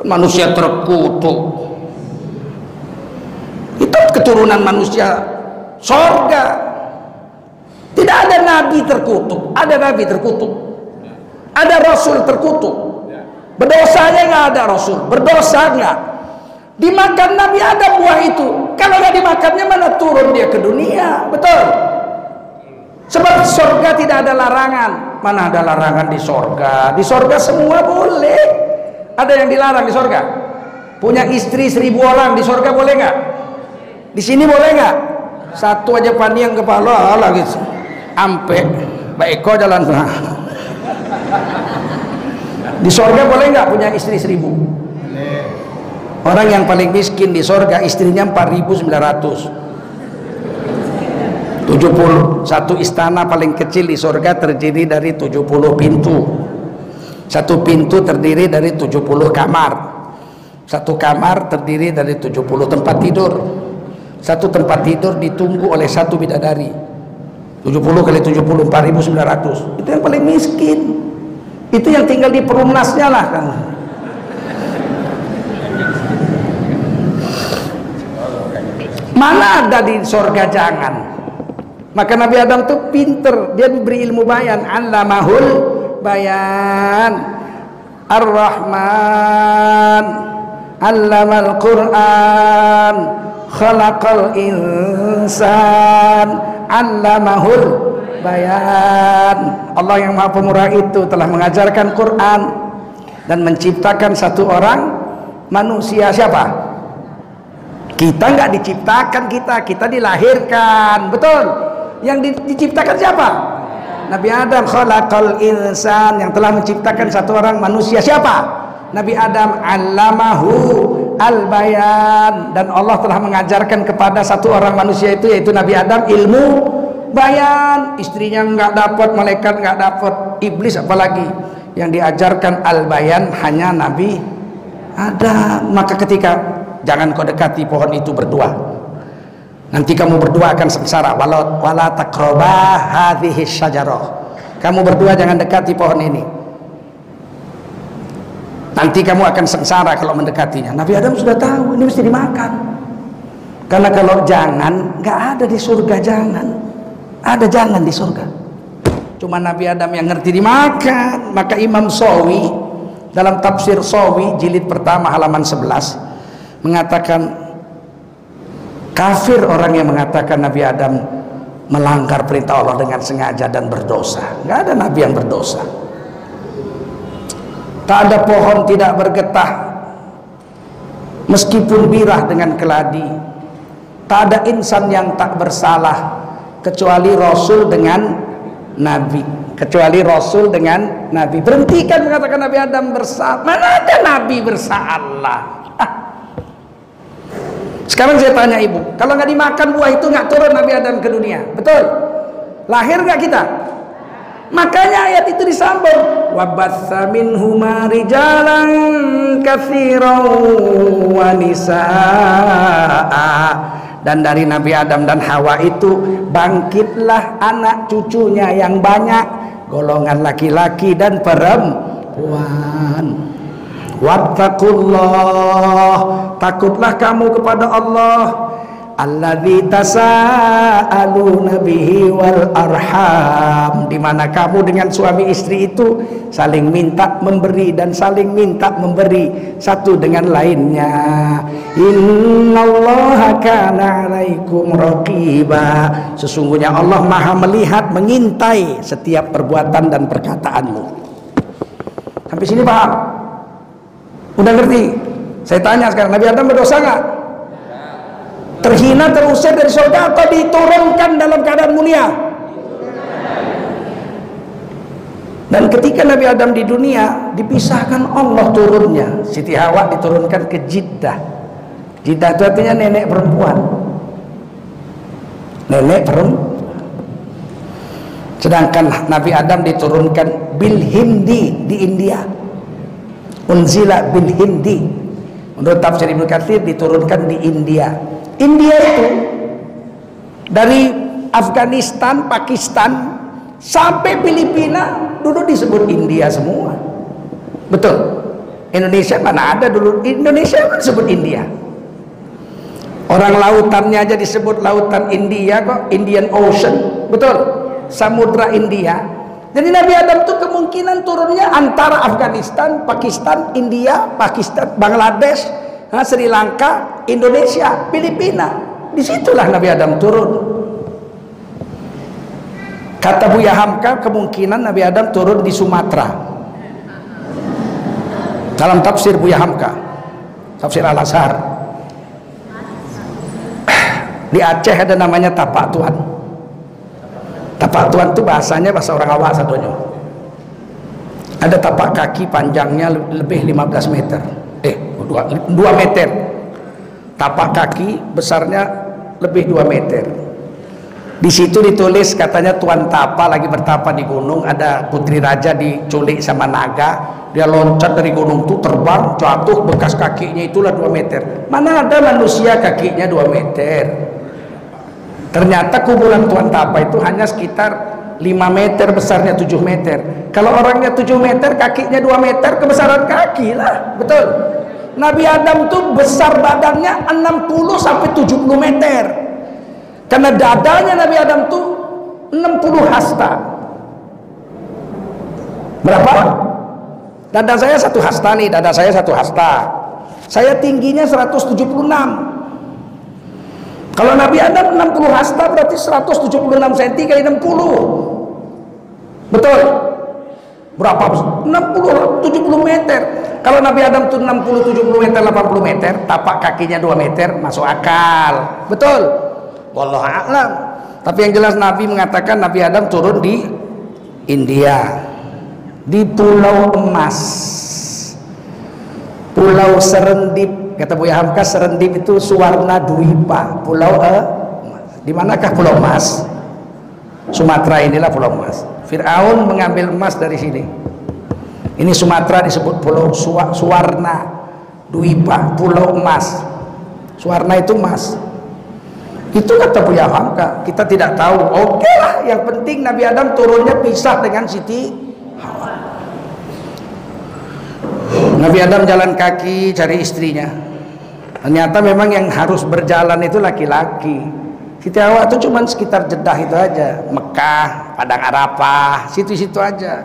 Manusia terkutuk, kita keturunan manusia sorga. Tidak ada nabi terkutuk, ada nabi terkutuk, ada rasul terkutuk. Berdosanya nggak ada rasul, berdosa nggak? Dimakan Nabi Adam buah itu. Kalau nggak dimakannya mana turun dia ke dunia, betul? Sebab surga tidak ada larangan. Mana ada larangan di surga? Di surga semua boleh. Ada yang dilarang di surga? Punya istri 1000 orang di surga boleh nggak? Di sini boleh nggak? Satu aja pandiang kepala lagi ampe baik kau jalan sana. Di surga boleh nggak punya istri 1000? Boleh. Orang yang paling miskin di sorga istrinya 4.900. 71 istana paling kecil di sorga terdiri dari 70 pintu. 1 Satu pintu terdiri dari 70 kamar. Satu kamar terdiri dari 70 tempat tidur. Satu tempat tidur ditunggu oleh satu bidadari. 70 kali 70, 4.900. Itu yang paling miskin. Itu yang tinggal di perumnasnya lah kan. Mana ada di surga, jangan. Maka Nabi Adam tuh pinter, dia diberi ilmu bayan. Allamahul bayan. Ar-Rahman allamal Qur'an, khalaqal insan, allamahul bayan. Allah yang Maha Pemurah itu telah mengajarkan Quran dan menciptakan satu orang manusia. Siapa? Kita nggak diciptakan, kita dilahirkan, betul. Yang diciptakan siapa? Nabi Adam. Khalaqal insan, yang telah menciptakan satu orang manusia. Siapa? Nabi Adam. Allamahu al-bayan, dan Allah telah mengajarkan kepada satu orang manusia itu, yaitu Nabi Adam, ilmu bayan. Istrinya nggak dapat, malaikat nggak dapat, iblis apalagi. Yang diajarkan al-bayan hanya Nabi Adam. Maka ketika jangan kau dekati pohon itu berdua, nanti kamu berdua akan sengsara. Wala taqraba hadhihi syajarah, kamu berdua jangan dekati pohon ini, nanti kamu akan sengsara kalau mendekatinya. Nabi Adam sudah tahu ini mesti dimakan, karena kalau jangan nggak ada di surga. Jangan ada jangan di surga, cuma Nabi Adam yang ngerti dimakan. Maka Imam Sawi dalam tafsir Sawi jilid pertama halaman 11 mengatakan kafir orang yang mengatakan Nabi Adam melanggar perintah Allah dengan sengaja dan berdosa. Nggak ada nabi yang berdosa. Tak ada pohon tidak bergetah meskipun birah dengan keladi. Tak ada insan yang tak bersalah kecuali Rasul dengan Nabi. Berhentikan mengatakan Nabi Adam bersalah. Mana ada nabi bersalah? Sekarang saya tanya ibu, kalau nggak dimakan buah itu nggak turun Nabi Adam ke dunia, betul? Lahir nggak kita? Makanya ayat itu disambung. Wabatsa minhuma rijalan katsiran wa nisaa. Dan dari Nabi Adam dan Hawa itu bangkitlah anak cucunya yang banyak, golongan laki-laki dan perempuan. Wattaqullah, takutlah kamu kepada Allah. Alladzi tasa'aluna bihi wal arham, di mana kamu dengan suami istri itu saling minta memberi dan saling minta memberi satu dengan lainnya. Innallaha kana 'alaikum raqiba, sesungguhnya Allah Maha melihat, mengintai setiap perbuatan dan perkataanmu. Sampai sini paham? Udah ngerti? Saya tanya sekarang, Nabi Adam berdosa nggak? Terhina, terusir dari surga atau diturunkan dalam keadaan mulia? Dan ketika Nabi Adam di dunia dipisahkan Allah turunnya. Siti Hawa diturunkan ke Jeddah. Jeddah itu artinya nenek perempuan. Nenek perempuan. Sedangkan Nabi Adam diturunkan bil Hindi di India. Unzila bil Hindi, menurut tafsir Ibnu Katsir diturunkan di India. India itu dari Afghanistan, Pakistan sampai Filipina dulu disebut India semua, betul? Indonesia mana ada dulu? Indonesia kan disebut India. Orang lautannya aja disebut lautan India kok, Indian Ocean, betul? Samudra India. Jadi Nabi Adam itu kemungkinan turunnya antara Afghanistan, Pakistan, India, Bangladesh, Sri Lanka, Indonesia, Filipina. Disitulah Nabi Adam turun. Kata Buya Hamka, kemungkinan Nabi Adam turun di Sumatera. Dalam tafsir Buya Hamka, tafsir Al-Azhar, di Aceh ada namanya Tapak Tuhan. Tapak Tuhan itu bahasanya bahasa orang awak satunya. Ada tapak kaki panjangnya lebih 15 meter. 2 meter. Tapak kaki besarnya lebih 2 meter. Di situ ditulis katanya Tuan Tapa lagi bertapa di gunung, ada putri raja diculik sama naga, dia loncat dari gunung itu, terbang, jatuh, bekas kakinya itulah 2 meter. Mana ada manusia kakinya 2 meter? Ternyata kuburan Tuan Tapa itu hanya sekitar 5 meter besarnya, 7 meter. Kalau orangnya 7 meter, kakinya 2 meter, kebesaran kaki lah, betul? Nabi Adam tuh besar badannya 60 sampai 70 meter. Karena dadanya Nabi Adam tuh 60 hasta. Berapa? Dada saya 1 hasta nih, dada saya 1 hasta. Saya tingginya 176. Kalau Nabi Adam 60 hasta berarti 176 cm kali 60. Betul? Berapa? 60-70 meter. Kalau Nabi Adam tuh 60-70 meter, 80 meter, tapak kakinya 2 meter, masuk akal. Betul? Wallahu a'lam. Tapi yang jelas Nabi mengatakan Nabi Adam turun di India, di Pulau Emas, Pulau Serendip. Kata Buya Hamka, Serendip itu Suwarna Dwipa, Pulau Emas. Dimanakah Pulau Emas? Sumatera inilah Pulau Emas. Fir'aun mengambil emas dari sini. Ini Sumatera disebut Pulau Suwarna Dwipa, Pulau Emas. Suwarna itu emas. Itu kata Buya Hamka, kita tidak tahu. Oke lah, yang penting Nabi Adam turunnya pisah dengan Siti Hawa. Nabi Adam jalan kaki cari istrinya. Ternyata memang yang harus berjalan itu laki-laki. Siti Hawa itu cuma sekitar Jeddah itu aja, Mekah, Padang Arafah, situ-situ aja.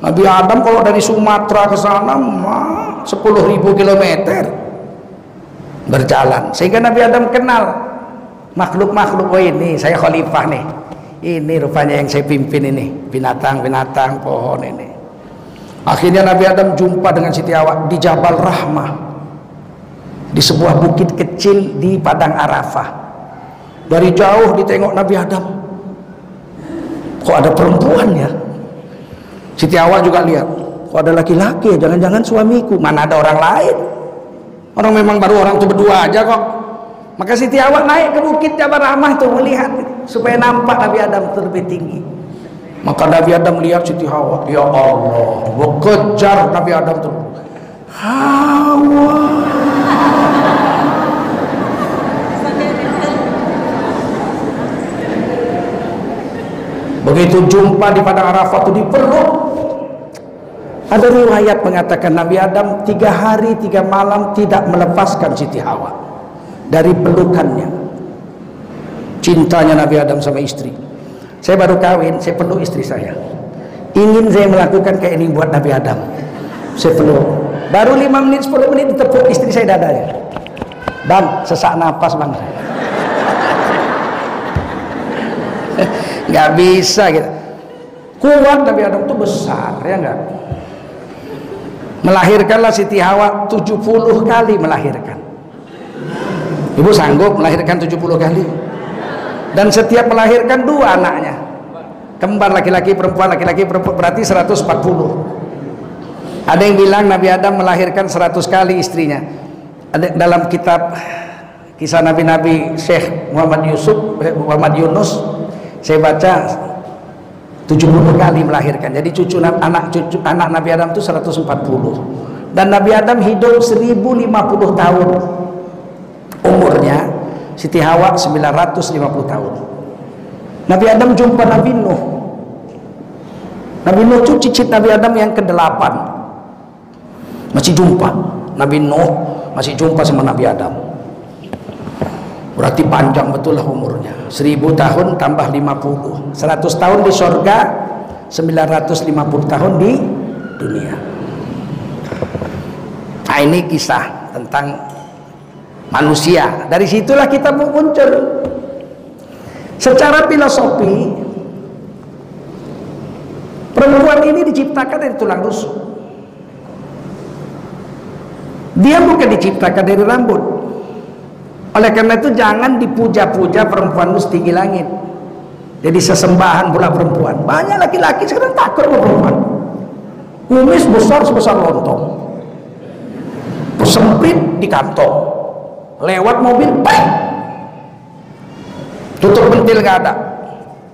Nabi Adam kalau dari Sumatera ke sana 10.000 kilometer berjalan, sehingga Nabi Adam kenal makhluk-makhluk. Oh ini saya khalifah nih, ini rupanya yang saya pimpin ini, binatang-binatang, pohon ini. Akhirnya Nabi Adam jumpa dengan Siti Hawa di Jabal Rahmah, di sebuah bukit kecil di Padang Arafah. Dari jauh ditengok Nabi Adam, kok ada perempuan ya? Siti Hawa juga lihat, kok ada laki-laki, jangan-jangan suamiku. Mana ada orang lain, orang memang baru orang itu berdua aja kok. Maka Siti Hawa naik ke bukit Jabal Rahmah tuh melihat supaya nampak Nabi Adam terlebih tinggi. Maka Nabi Adam lihat Siti Hawa, ya Allah, mengejar Nabi Adam tuh. Hawa. Begitu jumpa di Padang Arafah tuh di perut. Ada riwayat mengatakan Nabi Adam 3 hari 3 malam tidak melepaskan Siti Hawa dari pelukannya. Cintanya Nabi Adam sama istri. Saya baru kawin, saya peluk istri saya. Ingin saya melakukan kayak ini buat Nabi Adam, saya peluk. Baru 5 menit 10 menit ditepuk istri saya dadanya. Bang, sesak nafas bang. Gak bisa gitu. Kuat Nabi Adam itu besar ya enggak. Melahirkanlah Siti Hawa 70 kali melahirkan. Ibu sanggup melahirkan 70 kali. Dan setiap melahirkan 2 anaknya. Kembar laki-laki perempuan, berarti 140. Ada yang bilang Nabi Adam melahirkan 100 kali istrinya. Ada dalam kitab Kisah Nabi-Nabi Syekh Muhammad Yunus, saya baca 70 kali melahirkan. Jadi anak Nabi Adam itu 140. Dan Nabi Adam hidup 1050 tahun. Umurnya Siti Hawa 950 tahun. Nabi Adam jumpa Nabi Nuh. Nabi Nuh itu cicit Nabi Adam yang ke-8. Masih jumpa Nabi Nuh, masih jumpa sama Nabi Adam. Berarti panjang betul lah umurnya, 1000 tahun tambah 50, 100 tahun di sorga, 950 tahun di dunia. Nah ini kisah tentang manusia. Dari situlah kita muncul. Secara filosofi, perempuan ini diciptakan dari tulang rusuk. Dia bukan diciptakan dari rambut. Oleh karena itu jangan dipuja-puja perempuan itu setinggi langit. Jadi sesembahan pula perempuan. Banyak laki-laki sekarang takut sama perempuan. Kumis besar sebesar lontong, sempit di kantong. Lewat mobil, bang! Tutup pentil nggak ada.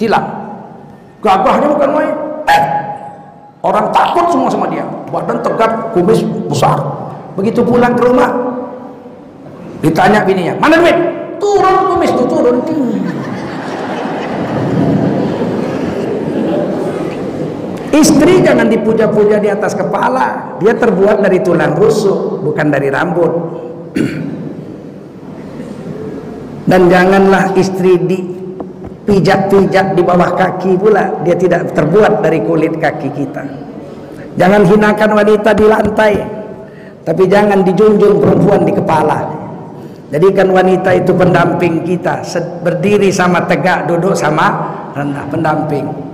tilang. Gagahnya bukan main. Orang takut semua sama dia. Badan tegap, kumis besar. Begitu pulang ke rumah, ditanya bininya, mana duit? Turun kumis tuh, turun. Istri jangan dipuja-puja di atas kepala. Dia terbuat dari tulang rusuk, bukan dari rambut. Dan janganlah istri dipijak-pijak di bawah kaki pula. Dia tidak terbuat dari kulit kaki kita. Jangan hinakan wanita di lantai, tapi jangan dijunjung perempuan di kepala. Jadikan wanita itu pendamping kita. Berdiri sama tegak, duduk sama rendah, pendamping.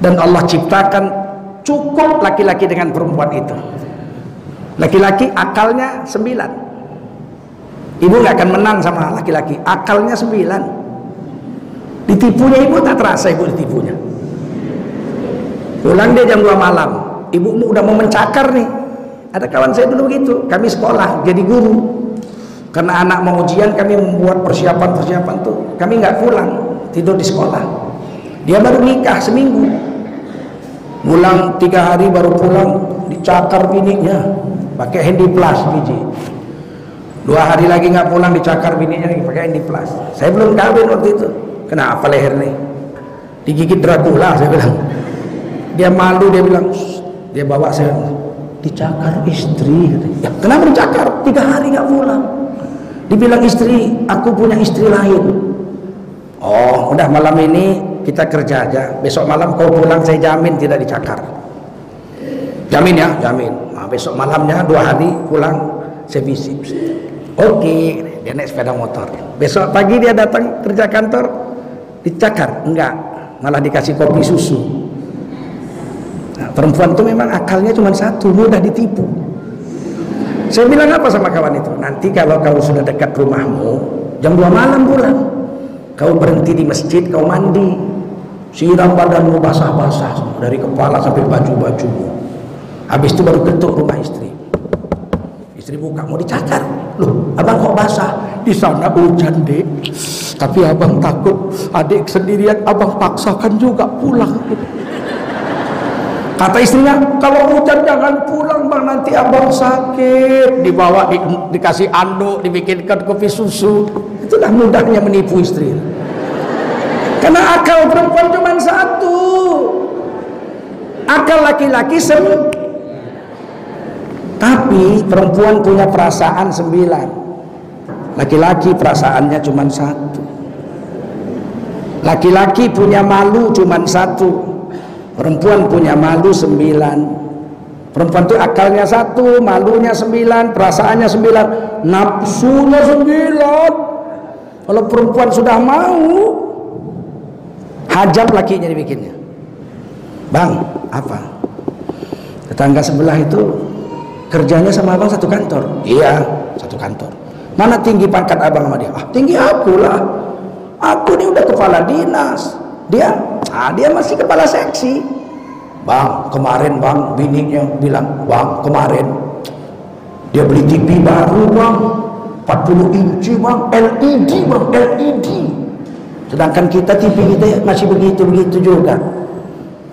Dan Allah ciptakan cukup laki-laki dengan perempuan itu. Laki-laki akalnya 9. Ibu nggak akan menang sama laki-laki. Akalnya 9. Ditipunya ibu tak terasa, ibu ditipunya. Pulang dia jam 2 malam. Ibu udah mau mencakar nih. Ada kawan saya dulu begitu. Kami sekolah jadi guru. Karena anak mau ujian, kami membuat persiapan-persiapan tuh. Kami nggak pulang, tidur di sekolah. Dia baru nikah seminggu, pulang 3 hari baru pulang, dicakar bininya pakai handy plus biji. 2 hari lagi nggak pulang, dicakar bininya lagi pakai handy plus. Saya belum kawin waktu itu. Kenapa leher nih? Digigit Dracula, saya bilang. Dia malu, dia bilang, dia bawa saya, dicakar istri. Ya, kenapa dicakar? 3 hari nggak pulang. Dibilang istri, aku punya istri lain. Oh, udah malam ini kita kerja aja, besok malam kau pulang, saya jamin tidak dicakar. Jamin ya? Jamin. Nah, besok malamnya 2 hari pulang, saya bisik. Oke, dia naik sepeda motor. Besok pagi dia datang kerja kantor, dicakar? Enggak, malah dikasih kopi susu. Nah, perempuan itu memang akalnya cuma 1, mudah ditipu. Saya bilang apa sama kawan itu? Nanti kalau kau sudah dekat rumahmu, jam 2 malam pulang. Kau berhenti di masjid, kau mandi, siram badanmu basah-basah dari kepala sampai baju-bajumu. Habis itu baru ketuk rumah istri. Istri buka, mau dicakar. Loh, abang kok basah? Di sana hujan, dek. Tapi abang takut adik sendirian, abang paksakan juga pulang. Kata istrinya, kalau hujan jangan pulang bang, nanti abang sakit. Dibawa, dikasih anduk, dibikinkan kopi susu. Itulah mudahnya menipu istri. Karena akal perempuan cuma 1, akal laki-laki 7. Tapi perempuan punya perasaan 9, laki-laki perasaannya cuma 1. Laki-laki punya malu cuma 1, perempuan punya malu 9. Perempuan itu akalnya 1, malunya 9, perasaannya 9, nafsunya 9. Kalau perempuan sudah mau, hajab lakinya dibikinnya. Bang, apa? Tetangga sebelah itu kerjanya sama abang satu kantor. Iya, satu kantor. Mana tinggi pangkat abang sama dia? Ah, tinggi aku lah. Aku ini udah kepala dinas. Dia masih kepala seksi. Bang, kemarin bang, bininya bilang, bang, kemarin dia beli TV baru bang, 40 inci bang, LED bang, LED. Sedangkan kita TV kita masih begitu-begitu juga.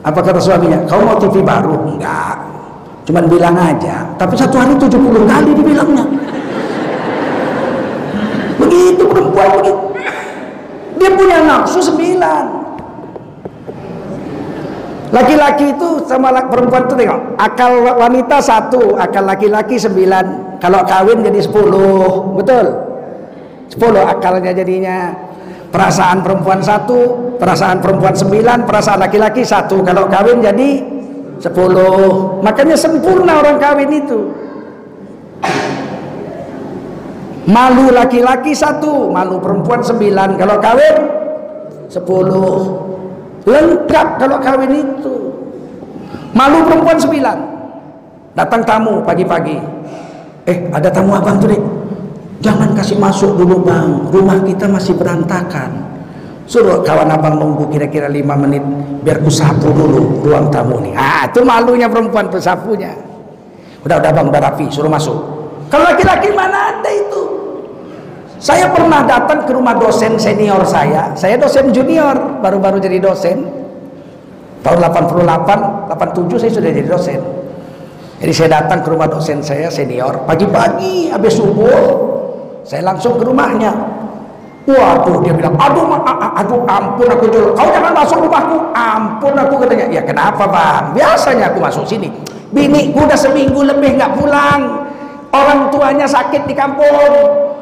Apa kata suaminya? Kau mau TV baru? Enggak, cuman bilang aja. Tapi satu hari 70 kali dibilangnya. Begitu perempuan begitu. Dia punya nafsu 9. Laki-laki itu sama perempuan itu tengok, akal wanita 1, akal laki-laki 9. Kalau kawin jadi 10, betul? 10 akalnya jadinya. Perasaan perempuan 1, perasaan perempuan 9, perasaan laki-laki 1. Kalau kawin jadi 10. Makanya sempurna orang kawin itu. Malu laki-laki 1, malu perempuan 9. Kalau kawin 10. Lengkap kalau kawin itu. Malu perempuan 9. Datang tamu pagi-pagi. Ada tamu abang tuh deh. Jangan kasih masuk dulu bang, rumah kita masih berantakan. Suruh kawan abang nunggu kira-kira 5 menit, biar ku sapu dulu ruang tamu nih. Ah, itu malunya perempuan pesapunya. Udah bang, udah rapi, suruh masuk. Kalau laki-laki mana ada itu. Saya pernah datang ke rumah dosen senior saya dosen junior, baru-baru jadi dosen tahun 88, 87 saya sudah jadi dosen. Jadi saya datang ke rumah dosen saya senior, pagi-pagi habis subuh saya langsung ke rumahnya. Waduh, dia bilang, aduh ampun aku jual, kau jangan masuk rumahku, ampun aku katanya. Ya kenapa bang, biasanya aku masuk sini, bini udah seminggu lebih nggak pulang, orang tuanya sakit di kampung,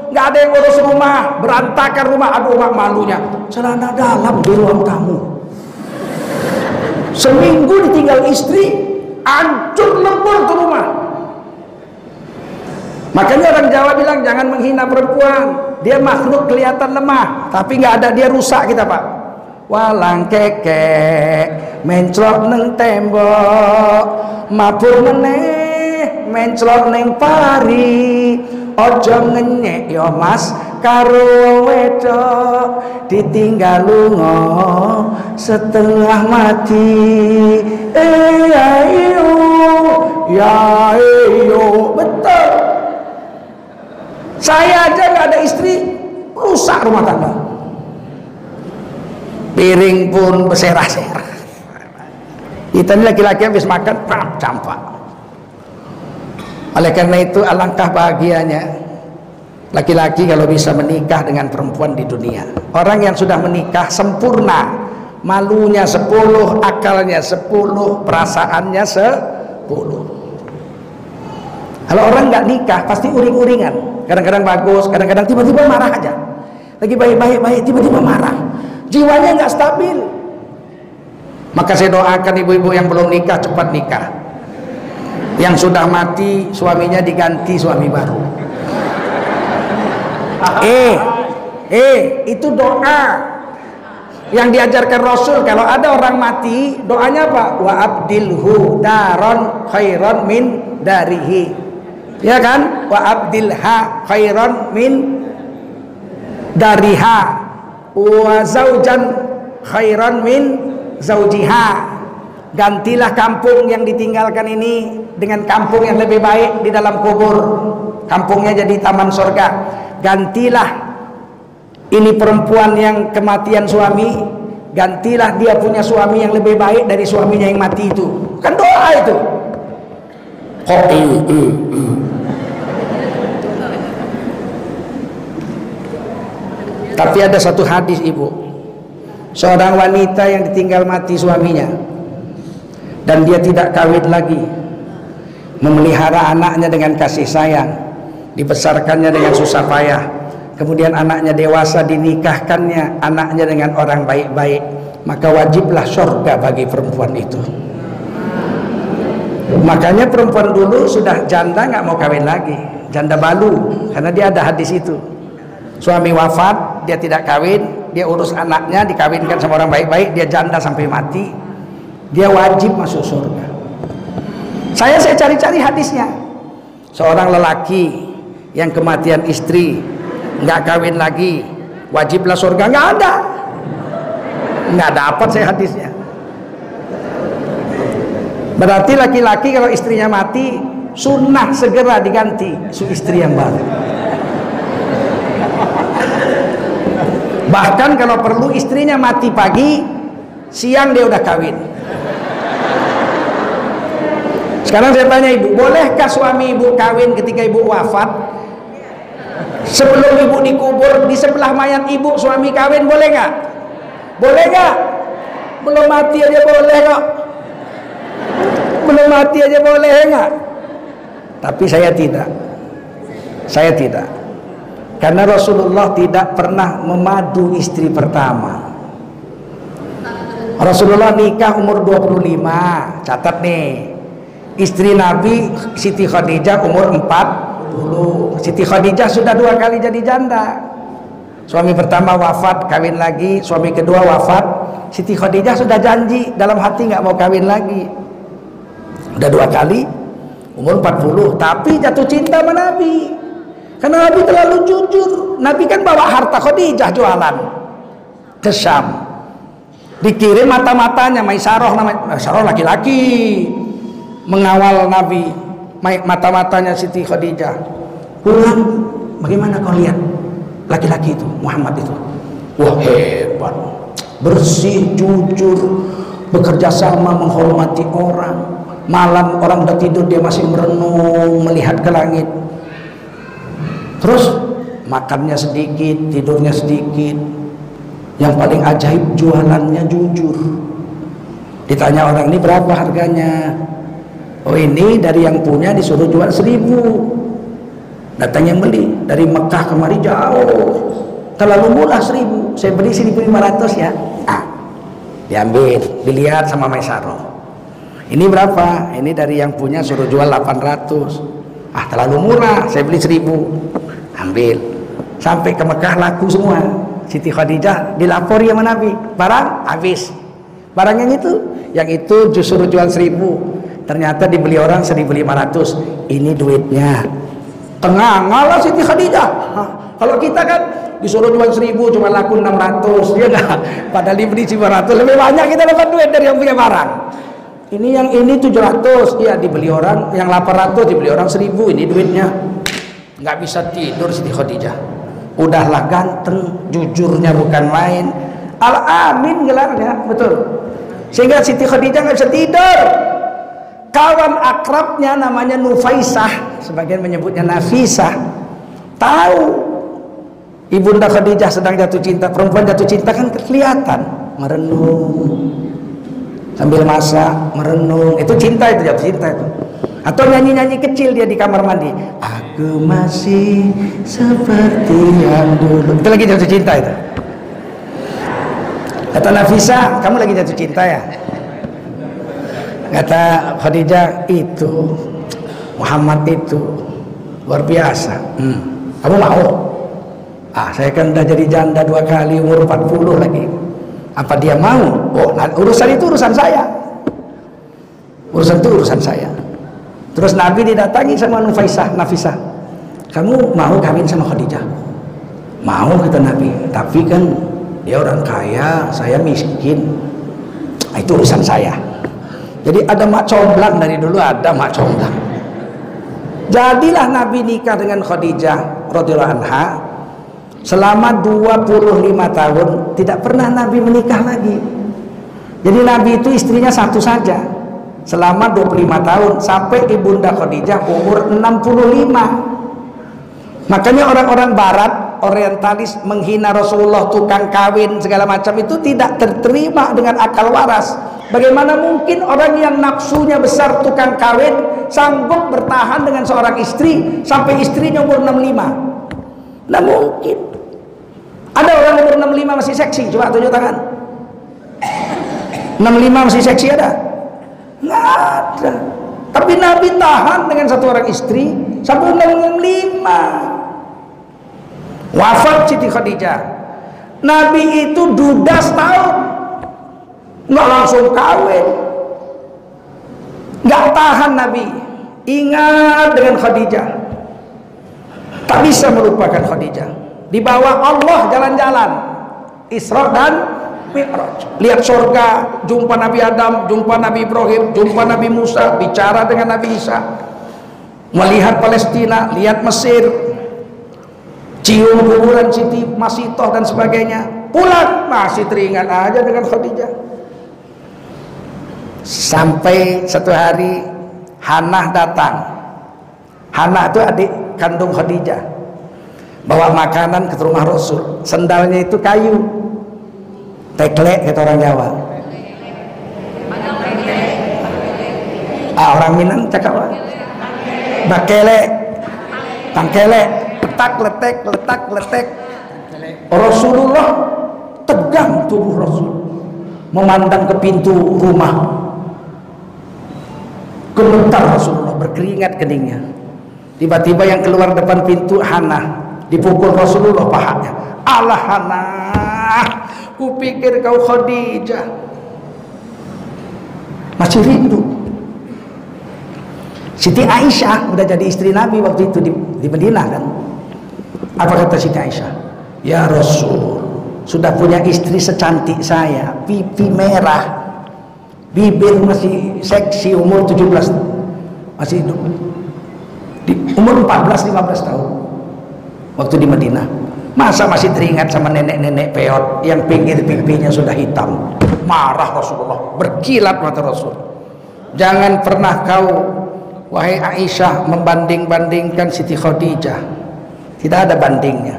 nggak ada yang urus rumah, berantakan rumah, aduh mak malunya, celana dalam di ruang tamu, seminggu ditinggal istri, hancur lebur ke rumah. Makanya orang Jawa bilang jangan menghina perempuan, dia makhluk kelihatan lemah, tapi nggak ada dia rusak kita pak. Walang kekek menclok neng tembok, mabur meneh menclok neng pari, ojo ngenyek yo mas karo wedok, ditinggal lungo setengah mati. Betul. Saya aja nggak ada istri, rusak rumah tangga. Piring pun berserah-serah. Kita ini laki-laki habis makan, pram, campak. Oleh karena itu alangkah bahagianya laki-laki kalau bisa menikah dengan perempuan di dunia. Orang yang sudah menikah sempurna, malunya 10, akalnya 10, perasaannya 10. Kalau orang nggak nikah pasti uring-uringan. Kadang-kadang bagus, kadang-kadang tiba-tiba marah aja. Lagi baik-baik, tiba-tiba marah. Jiwanya nggak stabil. Maka saya doakan ibu-ibu yang belum nikah cepat nikah, yang sudah mati suaminya diganti suami baru. Itu doa yang diajarkan Rasul. Kalau ada orang mati doanya apa? Wa abdilhu daron khairon min darihi, ya kan? Wa abdilha khairon min dariha wa zaujan khairan min zaujiha. Gantilah kampung yang ditinggalkan ini dengan kampung yang lebih baik di dalam kubur, kampungnya jadi taman surga. Gantilah ini perempuan yang kematian suami, gantilah dia punya suami yang lebih baik dari suaminya yang mati itu. Kan doa itu. Tapi ada satu hadis ibu, seorang wanita yang ditinggal mati suaminya dan dia tidak kawin lagi, memelihara anaknya dengan kasih sayang, dibesarkannya dengan susah payah, kemudian anaknya dewasa dinikahkannya anaknya dengan orang baik-baik, maka wajiblah surga bagi perempuan itu. Makanya perempuan dulu sudah janda nggak mau kawin lagi, janda balu, karena dia ada hadis itu. Suami wafat, dia tidak kawin, dia urus anaknya, dikawinkan sama orang baik-baik, dia janda sampai mati, dia wajib masuk surga. Saya cari-cari hadisnya. Seorang lelaki yang kematian istri nggak kawin lagi wajiblah surga, nggak ada, nggak dapat saya hadisnya. Berarti laki-laki kalau istrinya mati sunnah segera diganti istri yang baru. Bahkan kalau perlu istrinya mati pagi, siang dia udah kawin. Sekarang saya tanya ibu, bolehkah suami ibu kawin ketika ibu wafat? Sebelum ibu dikubur, di sebelah mayat ibu suami kawin, boleh nggak? Boleh nggak? Belum mati aja boleh kok. Belum mati aja boleh nggak? Tapi saya tidak. Saya tidak. Karena Rasulullah tidak pernah memadu istri pertama. Rasulullah nikah umur 25, catat nih. Istri Nabi Siti Khadijah umur 40. Siti Khadijah sudah 2 kali jadi janda. Suami pertama wafat, kawin lagi. Suami kedua wafat, Siti Khadijah sudah janji dalam hati nggak mau kawin lagi. Udah 2 kali, umur 40. Tapi jatuh cinta sama Nabi. Karena Nabi terlalu jujur. Nabi kan bawa harta Khadijah jualan ke Syam, dikirim mata-matanya. Maisaroh namanya, Maisaroh laki-laki mengawal Nabi. Mata-matanya Siti Khadijah pulang, bagaimana kau lihat? laki-laki itu, Muhammad itu. Wah, hebat, bersih, jujur, bekerja sama, menghormati orang. Malam orang udah tidur dia masih merenung, melihat ke langit. Terus makannya sedikit, tidurnya sedikit. Yang paling ajaib jualannya jujur. Ditanya orang, ini berapa harganya? Oh, ini dari yang punya disuruh jual 1000. Datang yang beli dari Mekah kemari jauh, terlalu murah 1000. Saya beli 1.500 ya. Ah, diambil, dilihat sama Maisaroh. Ini berapa? Ini dari yang punya suruh jual 800. Ah, terlalu murah, saya beli 1000. Ambil. Sampai ke Mekah laku semua. Siti Khadijah dilapori sama Nabi, barang habis. Barang yang itu, justru jual 1000. Ternyata dibeli orang 1.500. Ini duitnya. Tengah ngalah Siti Khadijah. Hah, kalau kita kan disuruh jual 1000 cuma laku 600, dia enggak. Padahal dibeli 500, lebih banyak kita dapat duit dari yang punya barang. Ini yang ini 700, ya dibeli orang, yang 800 dibeli orang 1000, ini duitnya. Nggak bisa tidur Siti Khadijah. Udahlah ganteng, jujurnya bukan main. Al-Amin gelarnya, betul. Sehingga Siti Khadijah nggak bisa tidur. Kawan akrabnya namanya Nufaisah, sebagian menyebutnya Nafisah. Tahu Ibunda Khadijah sedang jatuh cinta, perempuan jatuh cinta kan kelihatan merenung. Sambil masak, merenung, itu cinta itu, jatuh cinta itu. Atau nyanyi-nyanyi kecil dia di kamar mandi. Aku masih seperti yang dulu. Itu lagi jatuh cinta itu. Kata Nafisa, kamu lagi jatuh cinta ya? Kata Khadijah, itu Muhammad itu luar biasa. Kamu mau? Ah, saya kan udah jadi janda 2 kali, umur 40 lagi. Apa dia mau? Oh, nah, urusan itu urusan saya. Urusan itu urusan saya. Terus Nabi didatangi sama Nufaisah, Nafisah. Kamu mau kawin sama Khadijah? Mau, kata Nabi. Tapi kan dia orang kaya, saya miskin. Nah, itu urusan saya. Jadi ada mak comblang, dari dulu ada mak comblang. Jadilah Nabi nikah dengan Khadijah radhiyallahu anha. Selama 25 tahun tidak pernah Nabi menikah lagi. Jadi Nabi itu istrinya satu saja selama 25 tahun sampai Ibunda Khadijah umur 65. Makanya orang-orang barat, orientalis menghina Rasulullah, tukang kawin segala macam itu tidak terterima dengan akal waras. Bagaimana mungkin orang yang nafsunya besar, tukang kawin, sanggup bertahan dengan seorang istri sampai istrinya umur 65? Nggak mungkin. Ada orang umur 65 masih seksi, coba tunjuk tangan. 65 masih seksi ada? Nggak ada. Tapi Nabi tahan dengan satu orang istri sampai umur 65. Wafat Siti Khadijah. Nabi itu duda setahun, nggak langsung kawin. Nggak tahan Nabi. Ingat dengan Khadijah. Tak bisa melupakan Khadijah. Dibawa Allah jalan-jalan Isra dan Mi'raj. Lihat surga, jumpa Nabi Adam, jumpa Nabi Ibrahim, jumpa Nabi Musa, bicara dengan Nabi Isa. Melihat Palestina, lihat Mesir, cium kuburan Siti Maisarah dan sebagainya. Pulang masih teringat aja dengan Khadijah. Sampai satu hari Hana datang. Hana itu adik kandung Khadijah, bawa makanan ke rumah Rasul. Sendalnya itu kayu, teklek kata orang Jawa. Ah, orang Minang cakap apa? Bakelek, tangkelek, letak letek, letak letek. Rasulullah tegang tubuh Rasul, memandang ke pintu rumah. Gemetar Rasulullah, berkeringat keningnya. Tiba-tiba yang keluar depan pintu Hana, dipukul Rasulullah pahanya. Allah Hana, kupikir kau Khadijah. Masih rindu. Siti Aisyah udah jadi istri Nabi waktu itu di Medina kan. Apa kata Siti Aisyah? Ya Rasul, sudah punya istri secantik saya, pipi merah, bibir masih seksi, umur 17, masih hidup. Di umur 14-15 tahun waktu di Madinah. Masa masih teringat sama nenek-nenek peot yang pinggir pipinya sudah hitam? Marah Rasulullah, berkilat mata Rasul. Jangan pernah kau, wahai Aisyah, membanding-bandingkan Siti Khadijah. Tidak ada bandingnya.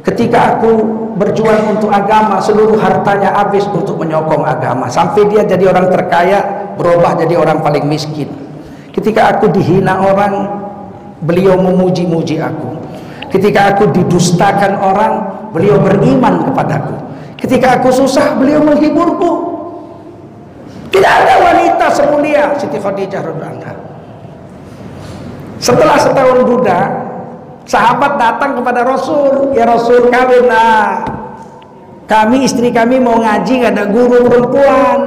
Ketika aku berjuang untuk agama, seluruh hartanya habis untuk menyokong agama. Sampai dia jadi orang terkaya, berubah jadi orang paling miskin. Ketika aku dihina orang, beliau memuji-muji aku. Ketika aku didustakan orang, beliau beriman kepadaku. Ketika aku susah, beliau menghiburku. Tidak ada wanita semulia Siti Khadijah radhiyallahu anha. Setelah setahun duda, sahabat datang kepada Rasul. Ya Rasul, kami istri kami mau ngaji, gak ada guru perempuan.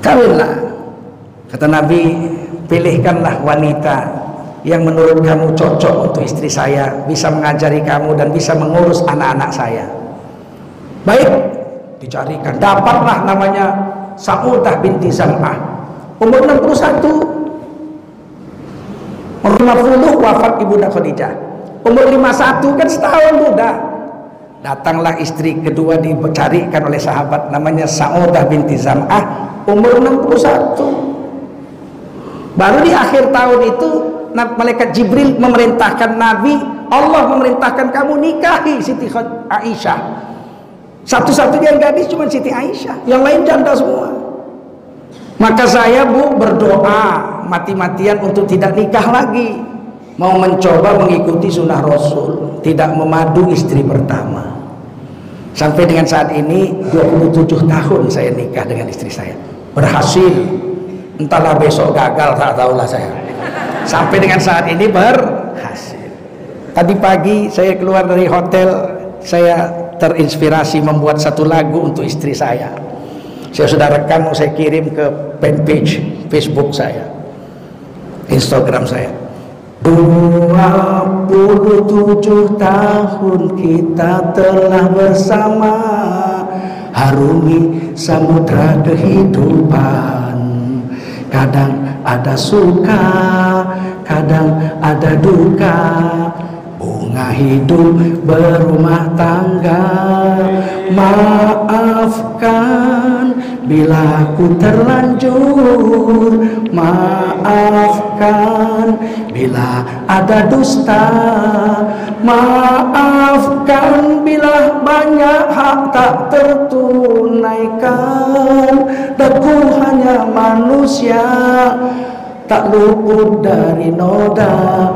Kawinlah. Kata Nabi, pilihkanlah wanita yang menurut kamu cocok untuk istri saya, bisa mengajari kamu dan bisa mengurus anak-anak saya. Baik, dicarikan. Dapatlah namanya Sa'udah binti Zam'ah. Umur 61, umur 50 wafat Ibunda Khadijah. Umur 51, kan setahun muda. Datanglah istri kedua dicarikan oleh sahabat, namanya Sa'udah binti Zam'ah, umur 61. Baru di akhir tahun itu malaikat Jibril memerintahkan Nabi, Allah memerintahkan kamu nikahi Siti Aisyah. Satu-satunya gadis cuma Siti Aisyah, yang lain janda semua. Maka saya, Bu, berdoa mati-matian untuk tidak nikah lagi. Mau mencoba mengikuti sunnah Rasul, tidak memadu istri pertama. Sampai dengan saat ini 27 tahun saya nikah dengan istri saya. Berhasil. Entahlah besok gagal, tak tahulah saya. Sampai dengan saat ini berhasil. Tadi pagi saya keluar dari hotel, saya terinspirasi membuat satu lagu untuk istri saya. Saya sudah rekam, saya kirim ke fanpage Facebook saya, Instagram saya. 27 tahun kita telah bersama harungi samudra kehidupan. Kadang ada suka, kadang ada duka. Bunga hidup berumah tangga. Maafkan bila aku terlanjur, maafkan bila ada dusta, maafkan bila banyak hak tak tertunaikan. Aku hanya manusia, tak luput dari noda,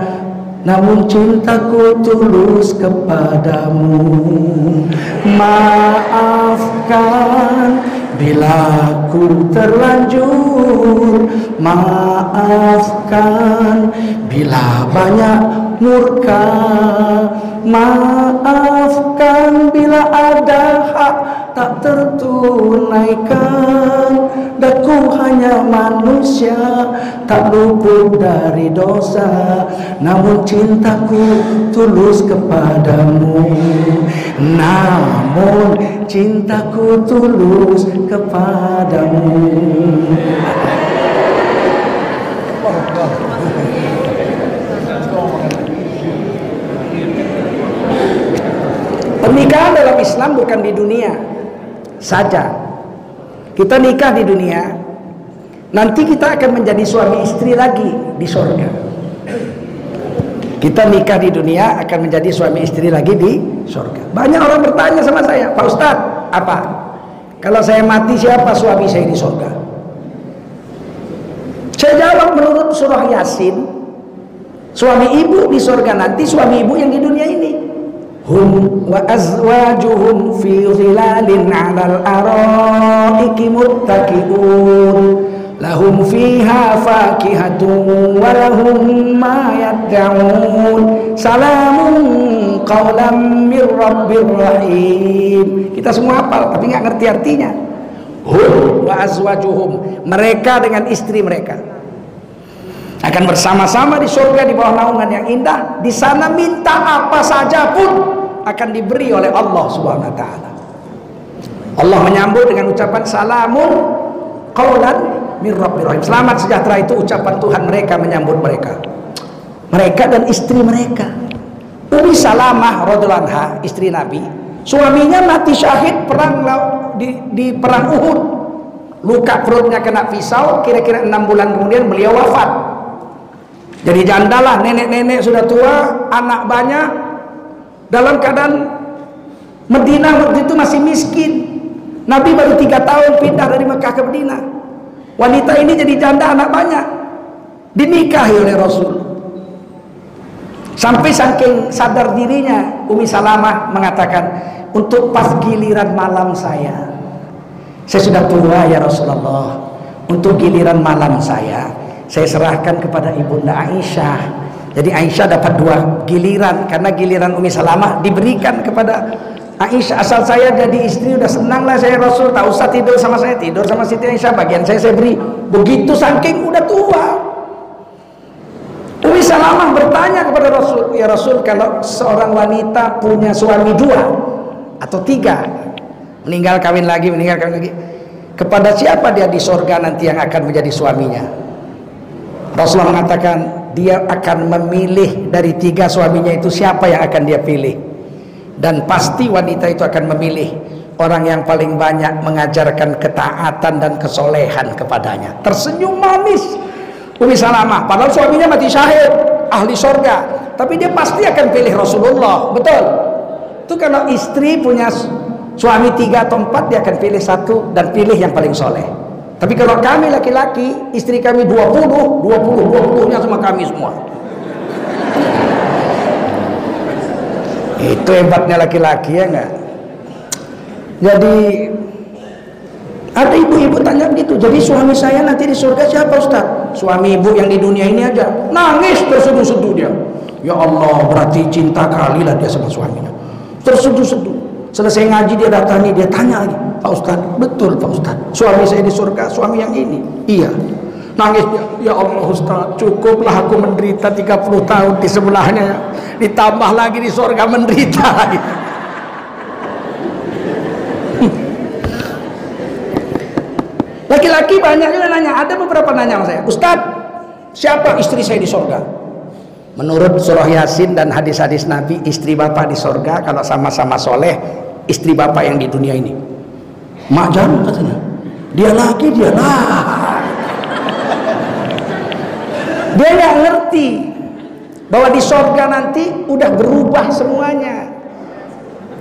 namun cintaku tulus kepadamu. Maafkan bila aku terlanjur, maafkan bila banyak murka, maafkan bila ada hak tak tertunaikan. Aku hanya manusia, tak luput dari dosa, namun cintaku tulus kepadamu. Namun cintaku tulus kepadamu. Pernikahan dalam Islam bukan di dunia saja. Kita nikah di dunia, nanti kita akan menjadi suami istri lagi di surga. Kita nikah di dunia akan menjadi suami istri lagi di surga. Banyak orang bertanya sama saya, Pak Ustadz, apa? Kalau saya mati siapa suami saya di surga? Saya jawab menurut surah Yasin, suami ibu di surga nanti suami ibu yang di dunia ini. Hum wa azwajuhum fi zilalin 'alal araiki muttaqiun lahum fiha fakihatun wa lahum ma yad'un salamun qawlan mir rabbir rahim. Kita semua hafal tapi nggak ngerti artinya. Hum wa azwajuhum, mereka dengan istri mereka akan bersama-sama di surga di bawah naungan yang indah. Di sana minta apa saja pun akan diberi oleh Allah Subhanahu wa taala. Allah menyambut dengan ucapan salamun qaulan mir rabbir rahim. Selamat sejahtera itu ucapan Tuhan mereka menyambut mereka. Mereka dan istri mereka. Umi Salamah radhiyallahu anha, istri Nabi, suaminya mati syahid perang di perang Uhud. Luka perutnya kena pisau, kira-kira 6 bulan kemudian beliau wafat. Jadi jandalah, nenek-nenek sudah tua, anak banyak, dalam keadaan Medina waktu itu masih miskin. Nabi baru 3 tahun pindah dari Mekah ke Medina. Wanita ini jadi janda, anak banyak, dinikahi oleh Rasul. Sampai saking sadar dirinya, Umi Salamah mengatakan, untuk pas giliran malam saya sudah tua ya Rasulullah, untuk giliran malam saya serahkan kepada Ibunda Aisyah. Jadi Aisyah dapat 2 giliran, karena giliran Umi Salamah diberikan kepada Aisyah. Asal saya jadi istri udah senang lah saya Rasul, tak usah tidur sama saya, tidur sama Siti Aisyah, bagian saya beri. Begitu saking udah tua, Umi Salamah bertanya kepada Rasul, ya Rasul, kalau seorang wanita punya suami 2 atau 3, meninggal kawin lagi, meninggal kawin lagi, kepada siapa dia di surga nanti yang akan menjadi suaminya? Rasulullah mengatakan dia akan memilih dari 3 suaminya itu siapa yang akan dia pilih, dan pasti wanita itu akan memilih orang yang paling banyak mengajarkan ketaatan dan kesolehan kepadanya. Tersenyum manis Umi Salamah, padahal suaminya mati syahid, ahli sorga, tapi dia pasti akan pilih Rasulullah. Betul, itu kalau istri punya suami 3 atau 4, dia akan pilih 1 dan pilih yang paling soleh. Tapi kalau kami laki-laki, istri kami 20 nya sama kami semua. Itu hebatnya laki-laki, ya enggak? Jadi ada ibu-ibu tanya begitu, jadi suami saya nanti di surga siapa Ustaz? Suami ibu yang di dunia ini aja, nangis terseduh-seduh dia, ya Allah, berarti cinta kali lah dia sama suaminya, terseduh-seduh. Selesai ngaji dia datangi, dia tanya lagi, Pak Ustaz, betul Pak Ustaz, suami saya di surga, suami yang ini? Iya. Nangis dia, ya Allah Ustaz, cukuplah aku menderita 30 tahun di sebelahnya, ditambah lagi di surga menderita lagi. Laki-laki banyak yang nanya, ada beberapa nanya sama saya, Ustaz, siapa istri saya di surga? Menurut surah Yasin dan hadis-hadis Nabi, istri bapak di surga kalau sama-sama soleh, istri bapak yang di dunia ini. Mak Jan katanya, dia lah. Dia nggak ngerti bahwa di surga nanti udah berubah semuanya.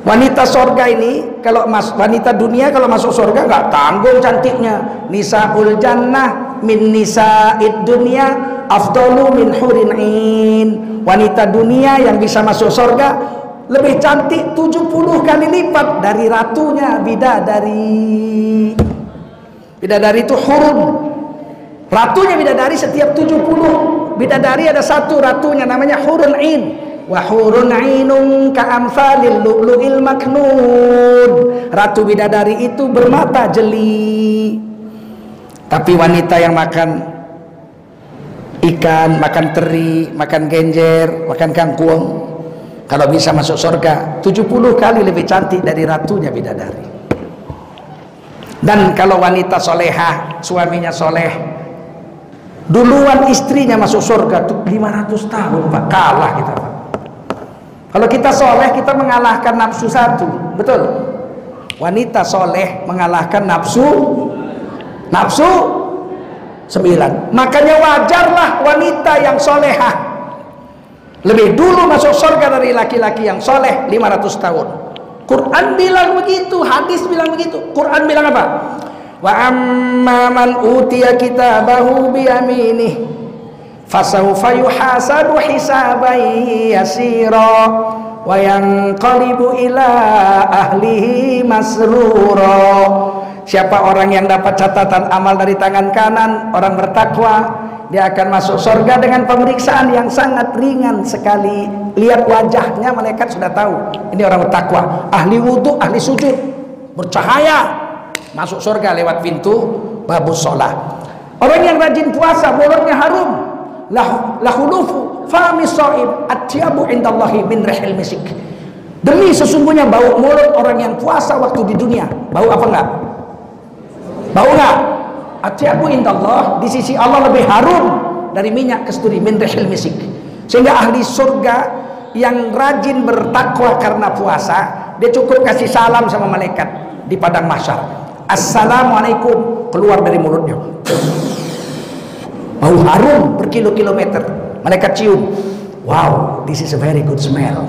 Wanita sorga ini, kalau wanita dunia kalau masuk sorga nggak tanggung cantiknya. Nisaul jannah min nisa'id dunia afdalu min hurin ain. Wanita dunia yang bisa masuk sorga lebih cantik 70 kali lipat dari ratunya, bidadari. Bidadari itu hurun. Ratunya bidadari setiap 70 bidadari ada 1 ratunya, namanya hurun ain. Wahurun ainun ka'amsalil lu'lu'il maknun. Ratu bidadari itu bermata jeli. Tapi wanita yang makan ikan, makan teri, makan genjer, makan kangkung, kalau bisa masuk surga 70 kali lebih cantik dari ratunya bidadari. Dan kalau wanita solehah, suaminya soleh, duluan istrinya masuk surga 500 tahun Pak, kalah kita Pak. Kalau kita soleh, kita mengalahkan nafsu 1, betul? Wanita soleh mengalahkan nafsu 9. Makanya wajarlah wanita yang solehah lebih dulu masuk surga dari laki-laki yang soleh 500 tahun. Quran bilang begitu, hadis bilang begitu. Quran bilang apa? Wa amma man utiya kitabahu biyaminih fasawfa yuhasabu hisaban yasira wa yanqalibu ila ahlihi masrura. Siapa orang yang dapat catatan amal dari tangan kanan orang bertakwa, dia akan masuk surga dengan pemeriksaan yang sangat ringan sekali. Lihat wajahnya, malaikat sudah tahu ini orang bertakwa, ahli wudu, ahli sujud, bercahaya, masuk surga lewat pintu babus shalah. Orang yang rajin puasa, mulutnya harum, lahulufu fami shaim atyabu indallahi min rihil misik. Demi sesungguhnya bau mulut orang yang puasa waktu di dunia, bau apa enggak? Bau enggak? Atyabu indallah, di sisi Allah lebih harum dari minyak kasturi, min rihil misik. Sehingga ahli surga yang rajin bertakwa karena puasa, dia cukup kasih salam sama malaikat di padang mahsyar. Assalamualaikum, keluar dari mulutnya. Bau harum berkilo-kilometer, malaikat cium. Wow, this is a very good smell.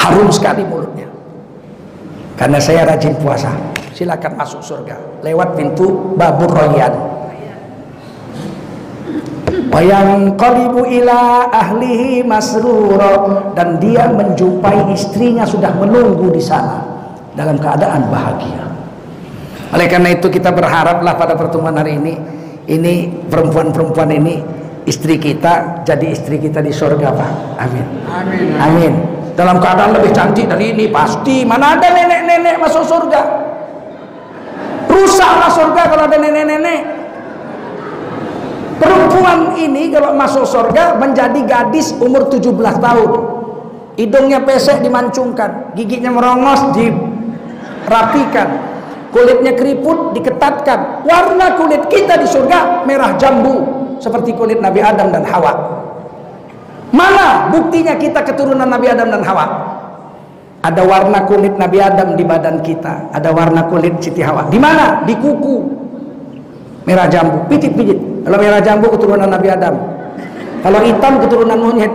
Harum sekali mulutnya. Karena saya rajin puasa, silakan masuk surga lewat pintu Babur Royan. Wayanqalibu ila ahlihi masrura, dan dia menjumpai istrinya sudah menunggu di sana dalam keadaan bahagia. Oleh karena itu kita berharaplah pada pertemuan hari ini perempuan-perempuan ini istri kita, jadi istri kita di surga, Pak. Amin. Amin. Amin. Dalam keadaan lebih cantik dari ini pasti. Mana ada nenek-nenek masuk surga? Rusaklah surga kalau ada nenek-nenek. Perempuan ini kalau masuk surga menjadi gadis umur 17 tahun. Hidungnya pesek dimancungkan, giginya merongos dirapikan, kulitnya keriput diketatkan. Warna kulit kita di surga merah jambu seperti kulit Nabi Adam dan Hawa. Mana buktinya kita keturunan Nabi Adam dan Hawa? Ada warna kulit Nabi Adam di badan kita, ada warna kulit Siti Hawa. Di mana? Di kuku. Merah jambu, pijit-pijit. Kalau merah jambu keturunan Nabi Adam, kalau hitam keturunan monyet.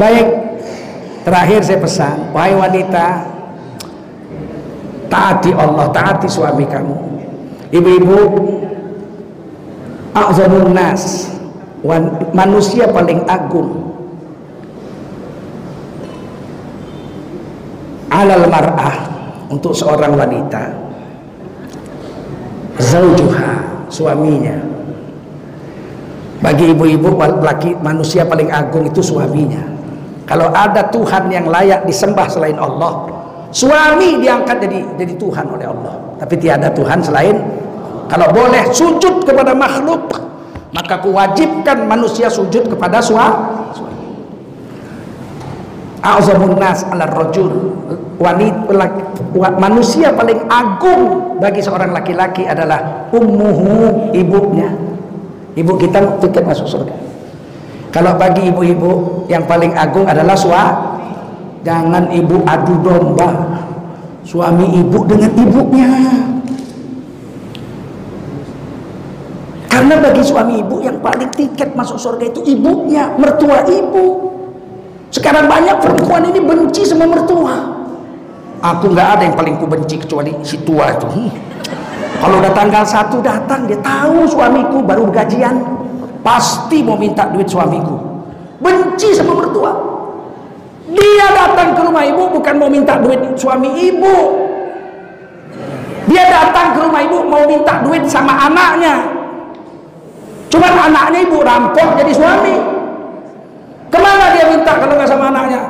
Baik, terakhir saya pesan, wahai wanita, taati Allah, taati suami kamu. Ibu-ibu, a'zhamun nas, manusia paling agung alal mar'ah, untuk seorang wanita, zaujuha, suaminya. Bagi ibu-ibu, laki manusia paling agung itu suaminya. Kalau ada Tuhan yang layak disembah selain Allah, suami diangkat jadi Tuhan oleh Allah. Tapi tiada Tuhan selain. Kalau boleh sujud kepada makhluk, maka kuwajibkan manusia sujud kepada suami. A'zamun nas 'alal rajul, manusia paling agung bagi seorang laki-laki adalah ummuhu, ibunya. Ibu kita tiket masuk surga. Kalau bagi ibu-ibu yang paling agung adalah suami. Jangan ibu adu domba suami ibu dengan ibunya, karena bagi suami ibu yang paling tiket masuk surga itu ibunya, mertua ibu. Sekarang banyak perempuan ini benci sama mertua. Aku nggak ada yang paling ku benci kecuali si tua itu. Kalau udah tanggal 1 datang, dia tahu suamiku baru gajian, pasti mau minta duit suamiku. Benci sama mertua. Dia datang ke rumah ibu bukan mau minta duit suami ibu. Dia datang ke rumah ibu mau minta duit sama anaknya. Cuman anaknya ibu rampok jadi suami. Kemana dia minta kalau nggak sama anaknya?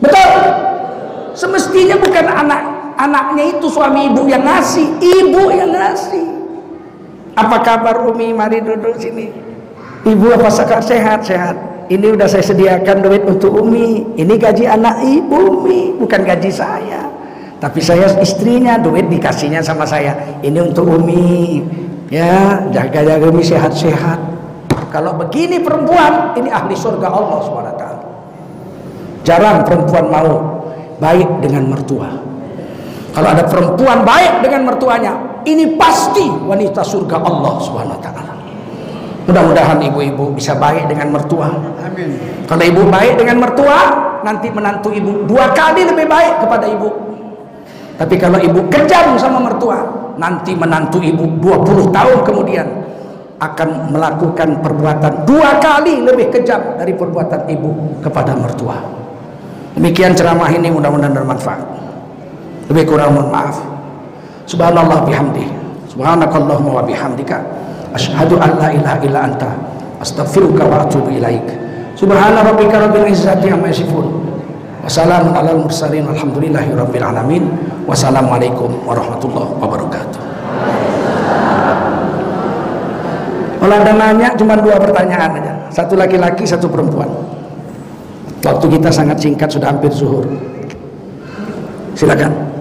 Betul? Semestinya bukan anaknya itu suami ibu yang ngasih, ibu yang ngasih. Apa kabar Umi? Mari duduk sini. Ibu apa sehat? Ini udah saya sediakan duit untuk Umi. Ini gaji anak ibu Umi, bukan gaji saya. Tapi saya istrinya, duit dikasihnya sama saya. Ini untuk Umi. Ya, jaga-jaga Umi sehat-sehat. Kalau begini perempuan, ini ahli surga Allah SWT. Jarang perempuan mau baik dengan mertua. Kalau ada perempuan baik dengan mertuanya, ini pasti wanita surga Allah SWT. Mudah-mudahan ibu-ibu bisa baik dengan mertua. Amin. Kalau ibu baik dengan mertua, nanti menantu ibu 2 kali lebih baik kepada ibu. Tapi kalau ibu kejam sama mertua, nanti menantu ibu 20 tahun kemudian akan melakukan perbuatan 2 kali lebih kejam dari perbuatan ibu kepada mertua. Demikian ceramah ini, mudah-mudahan bermanfaat. Lebih kurang mohon maaf. Subhanallah bihamdi, subhanakallahumma wa bihamdika, asyhadu an la ilaha illa anta, astaghfiruka wa atubu ilaik. Subhana rabbika rabbil izzati amma yasifun, wassalamun alal mursalin, walhamdulillahi rabbil alamin. Wassalamualaikum warahmatullahi wabarakatuh. Kalau ada nanya cuma 2 pertanyaan aja, 1 laki-laki 1 perempuan. Waktu kita sangat singkat, sudah hampir zuhur. Silakan.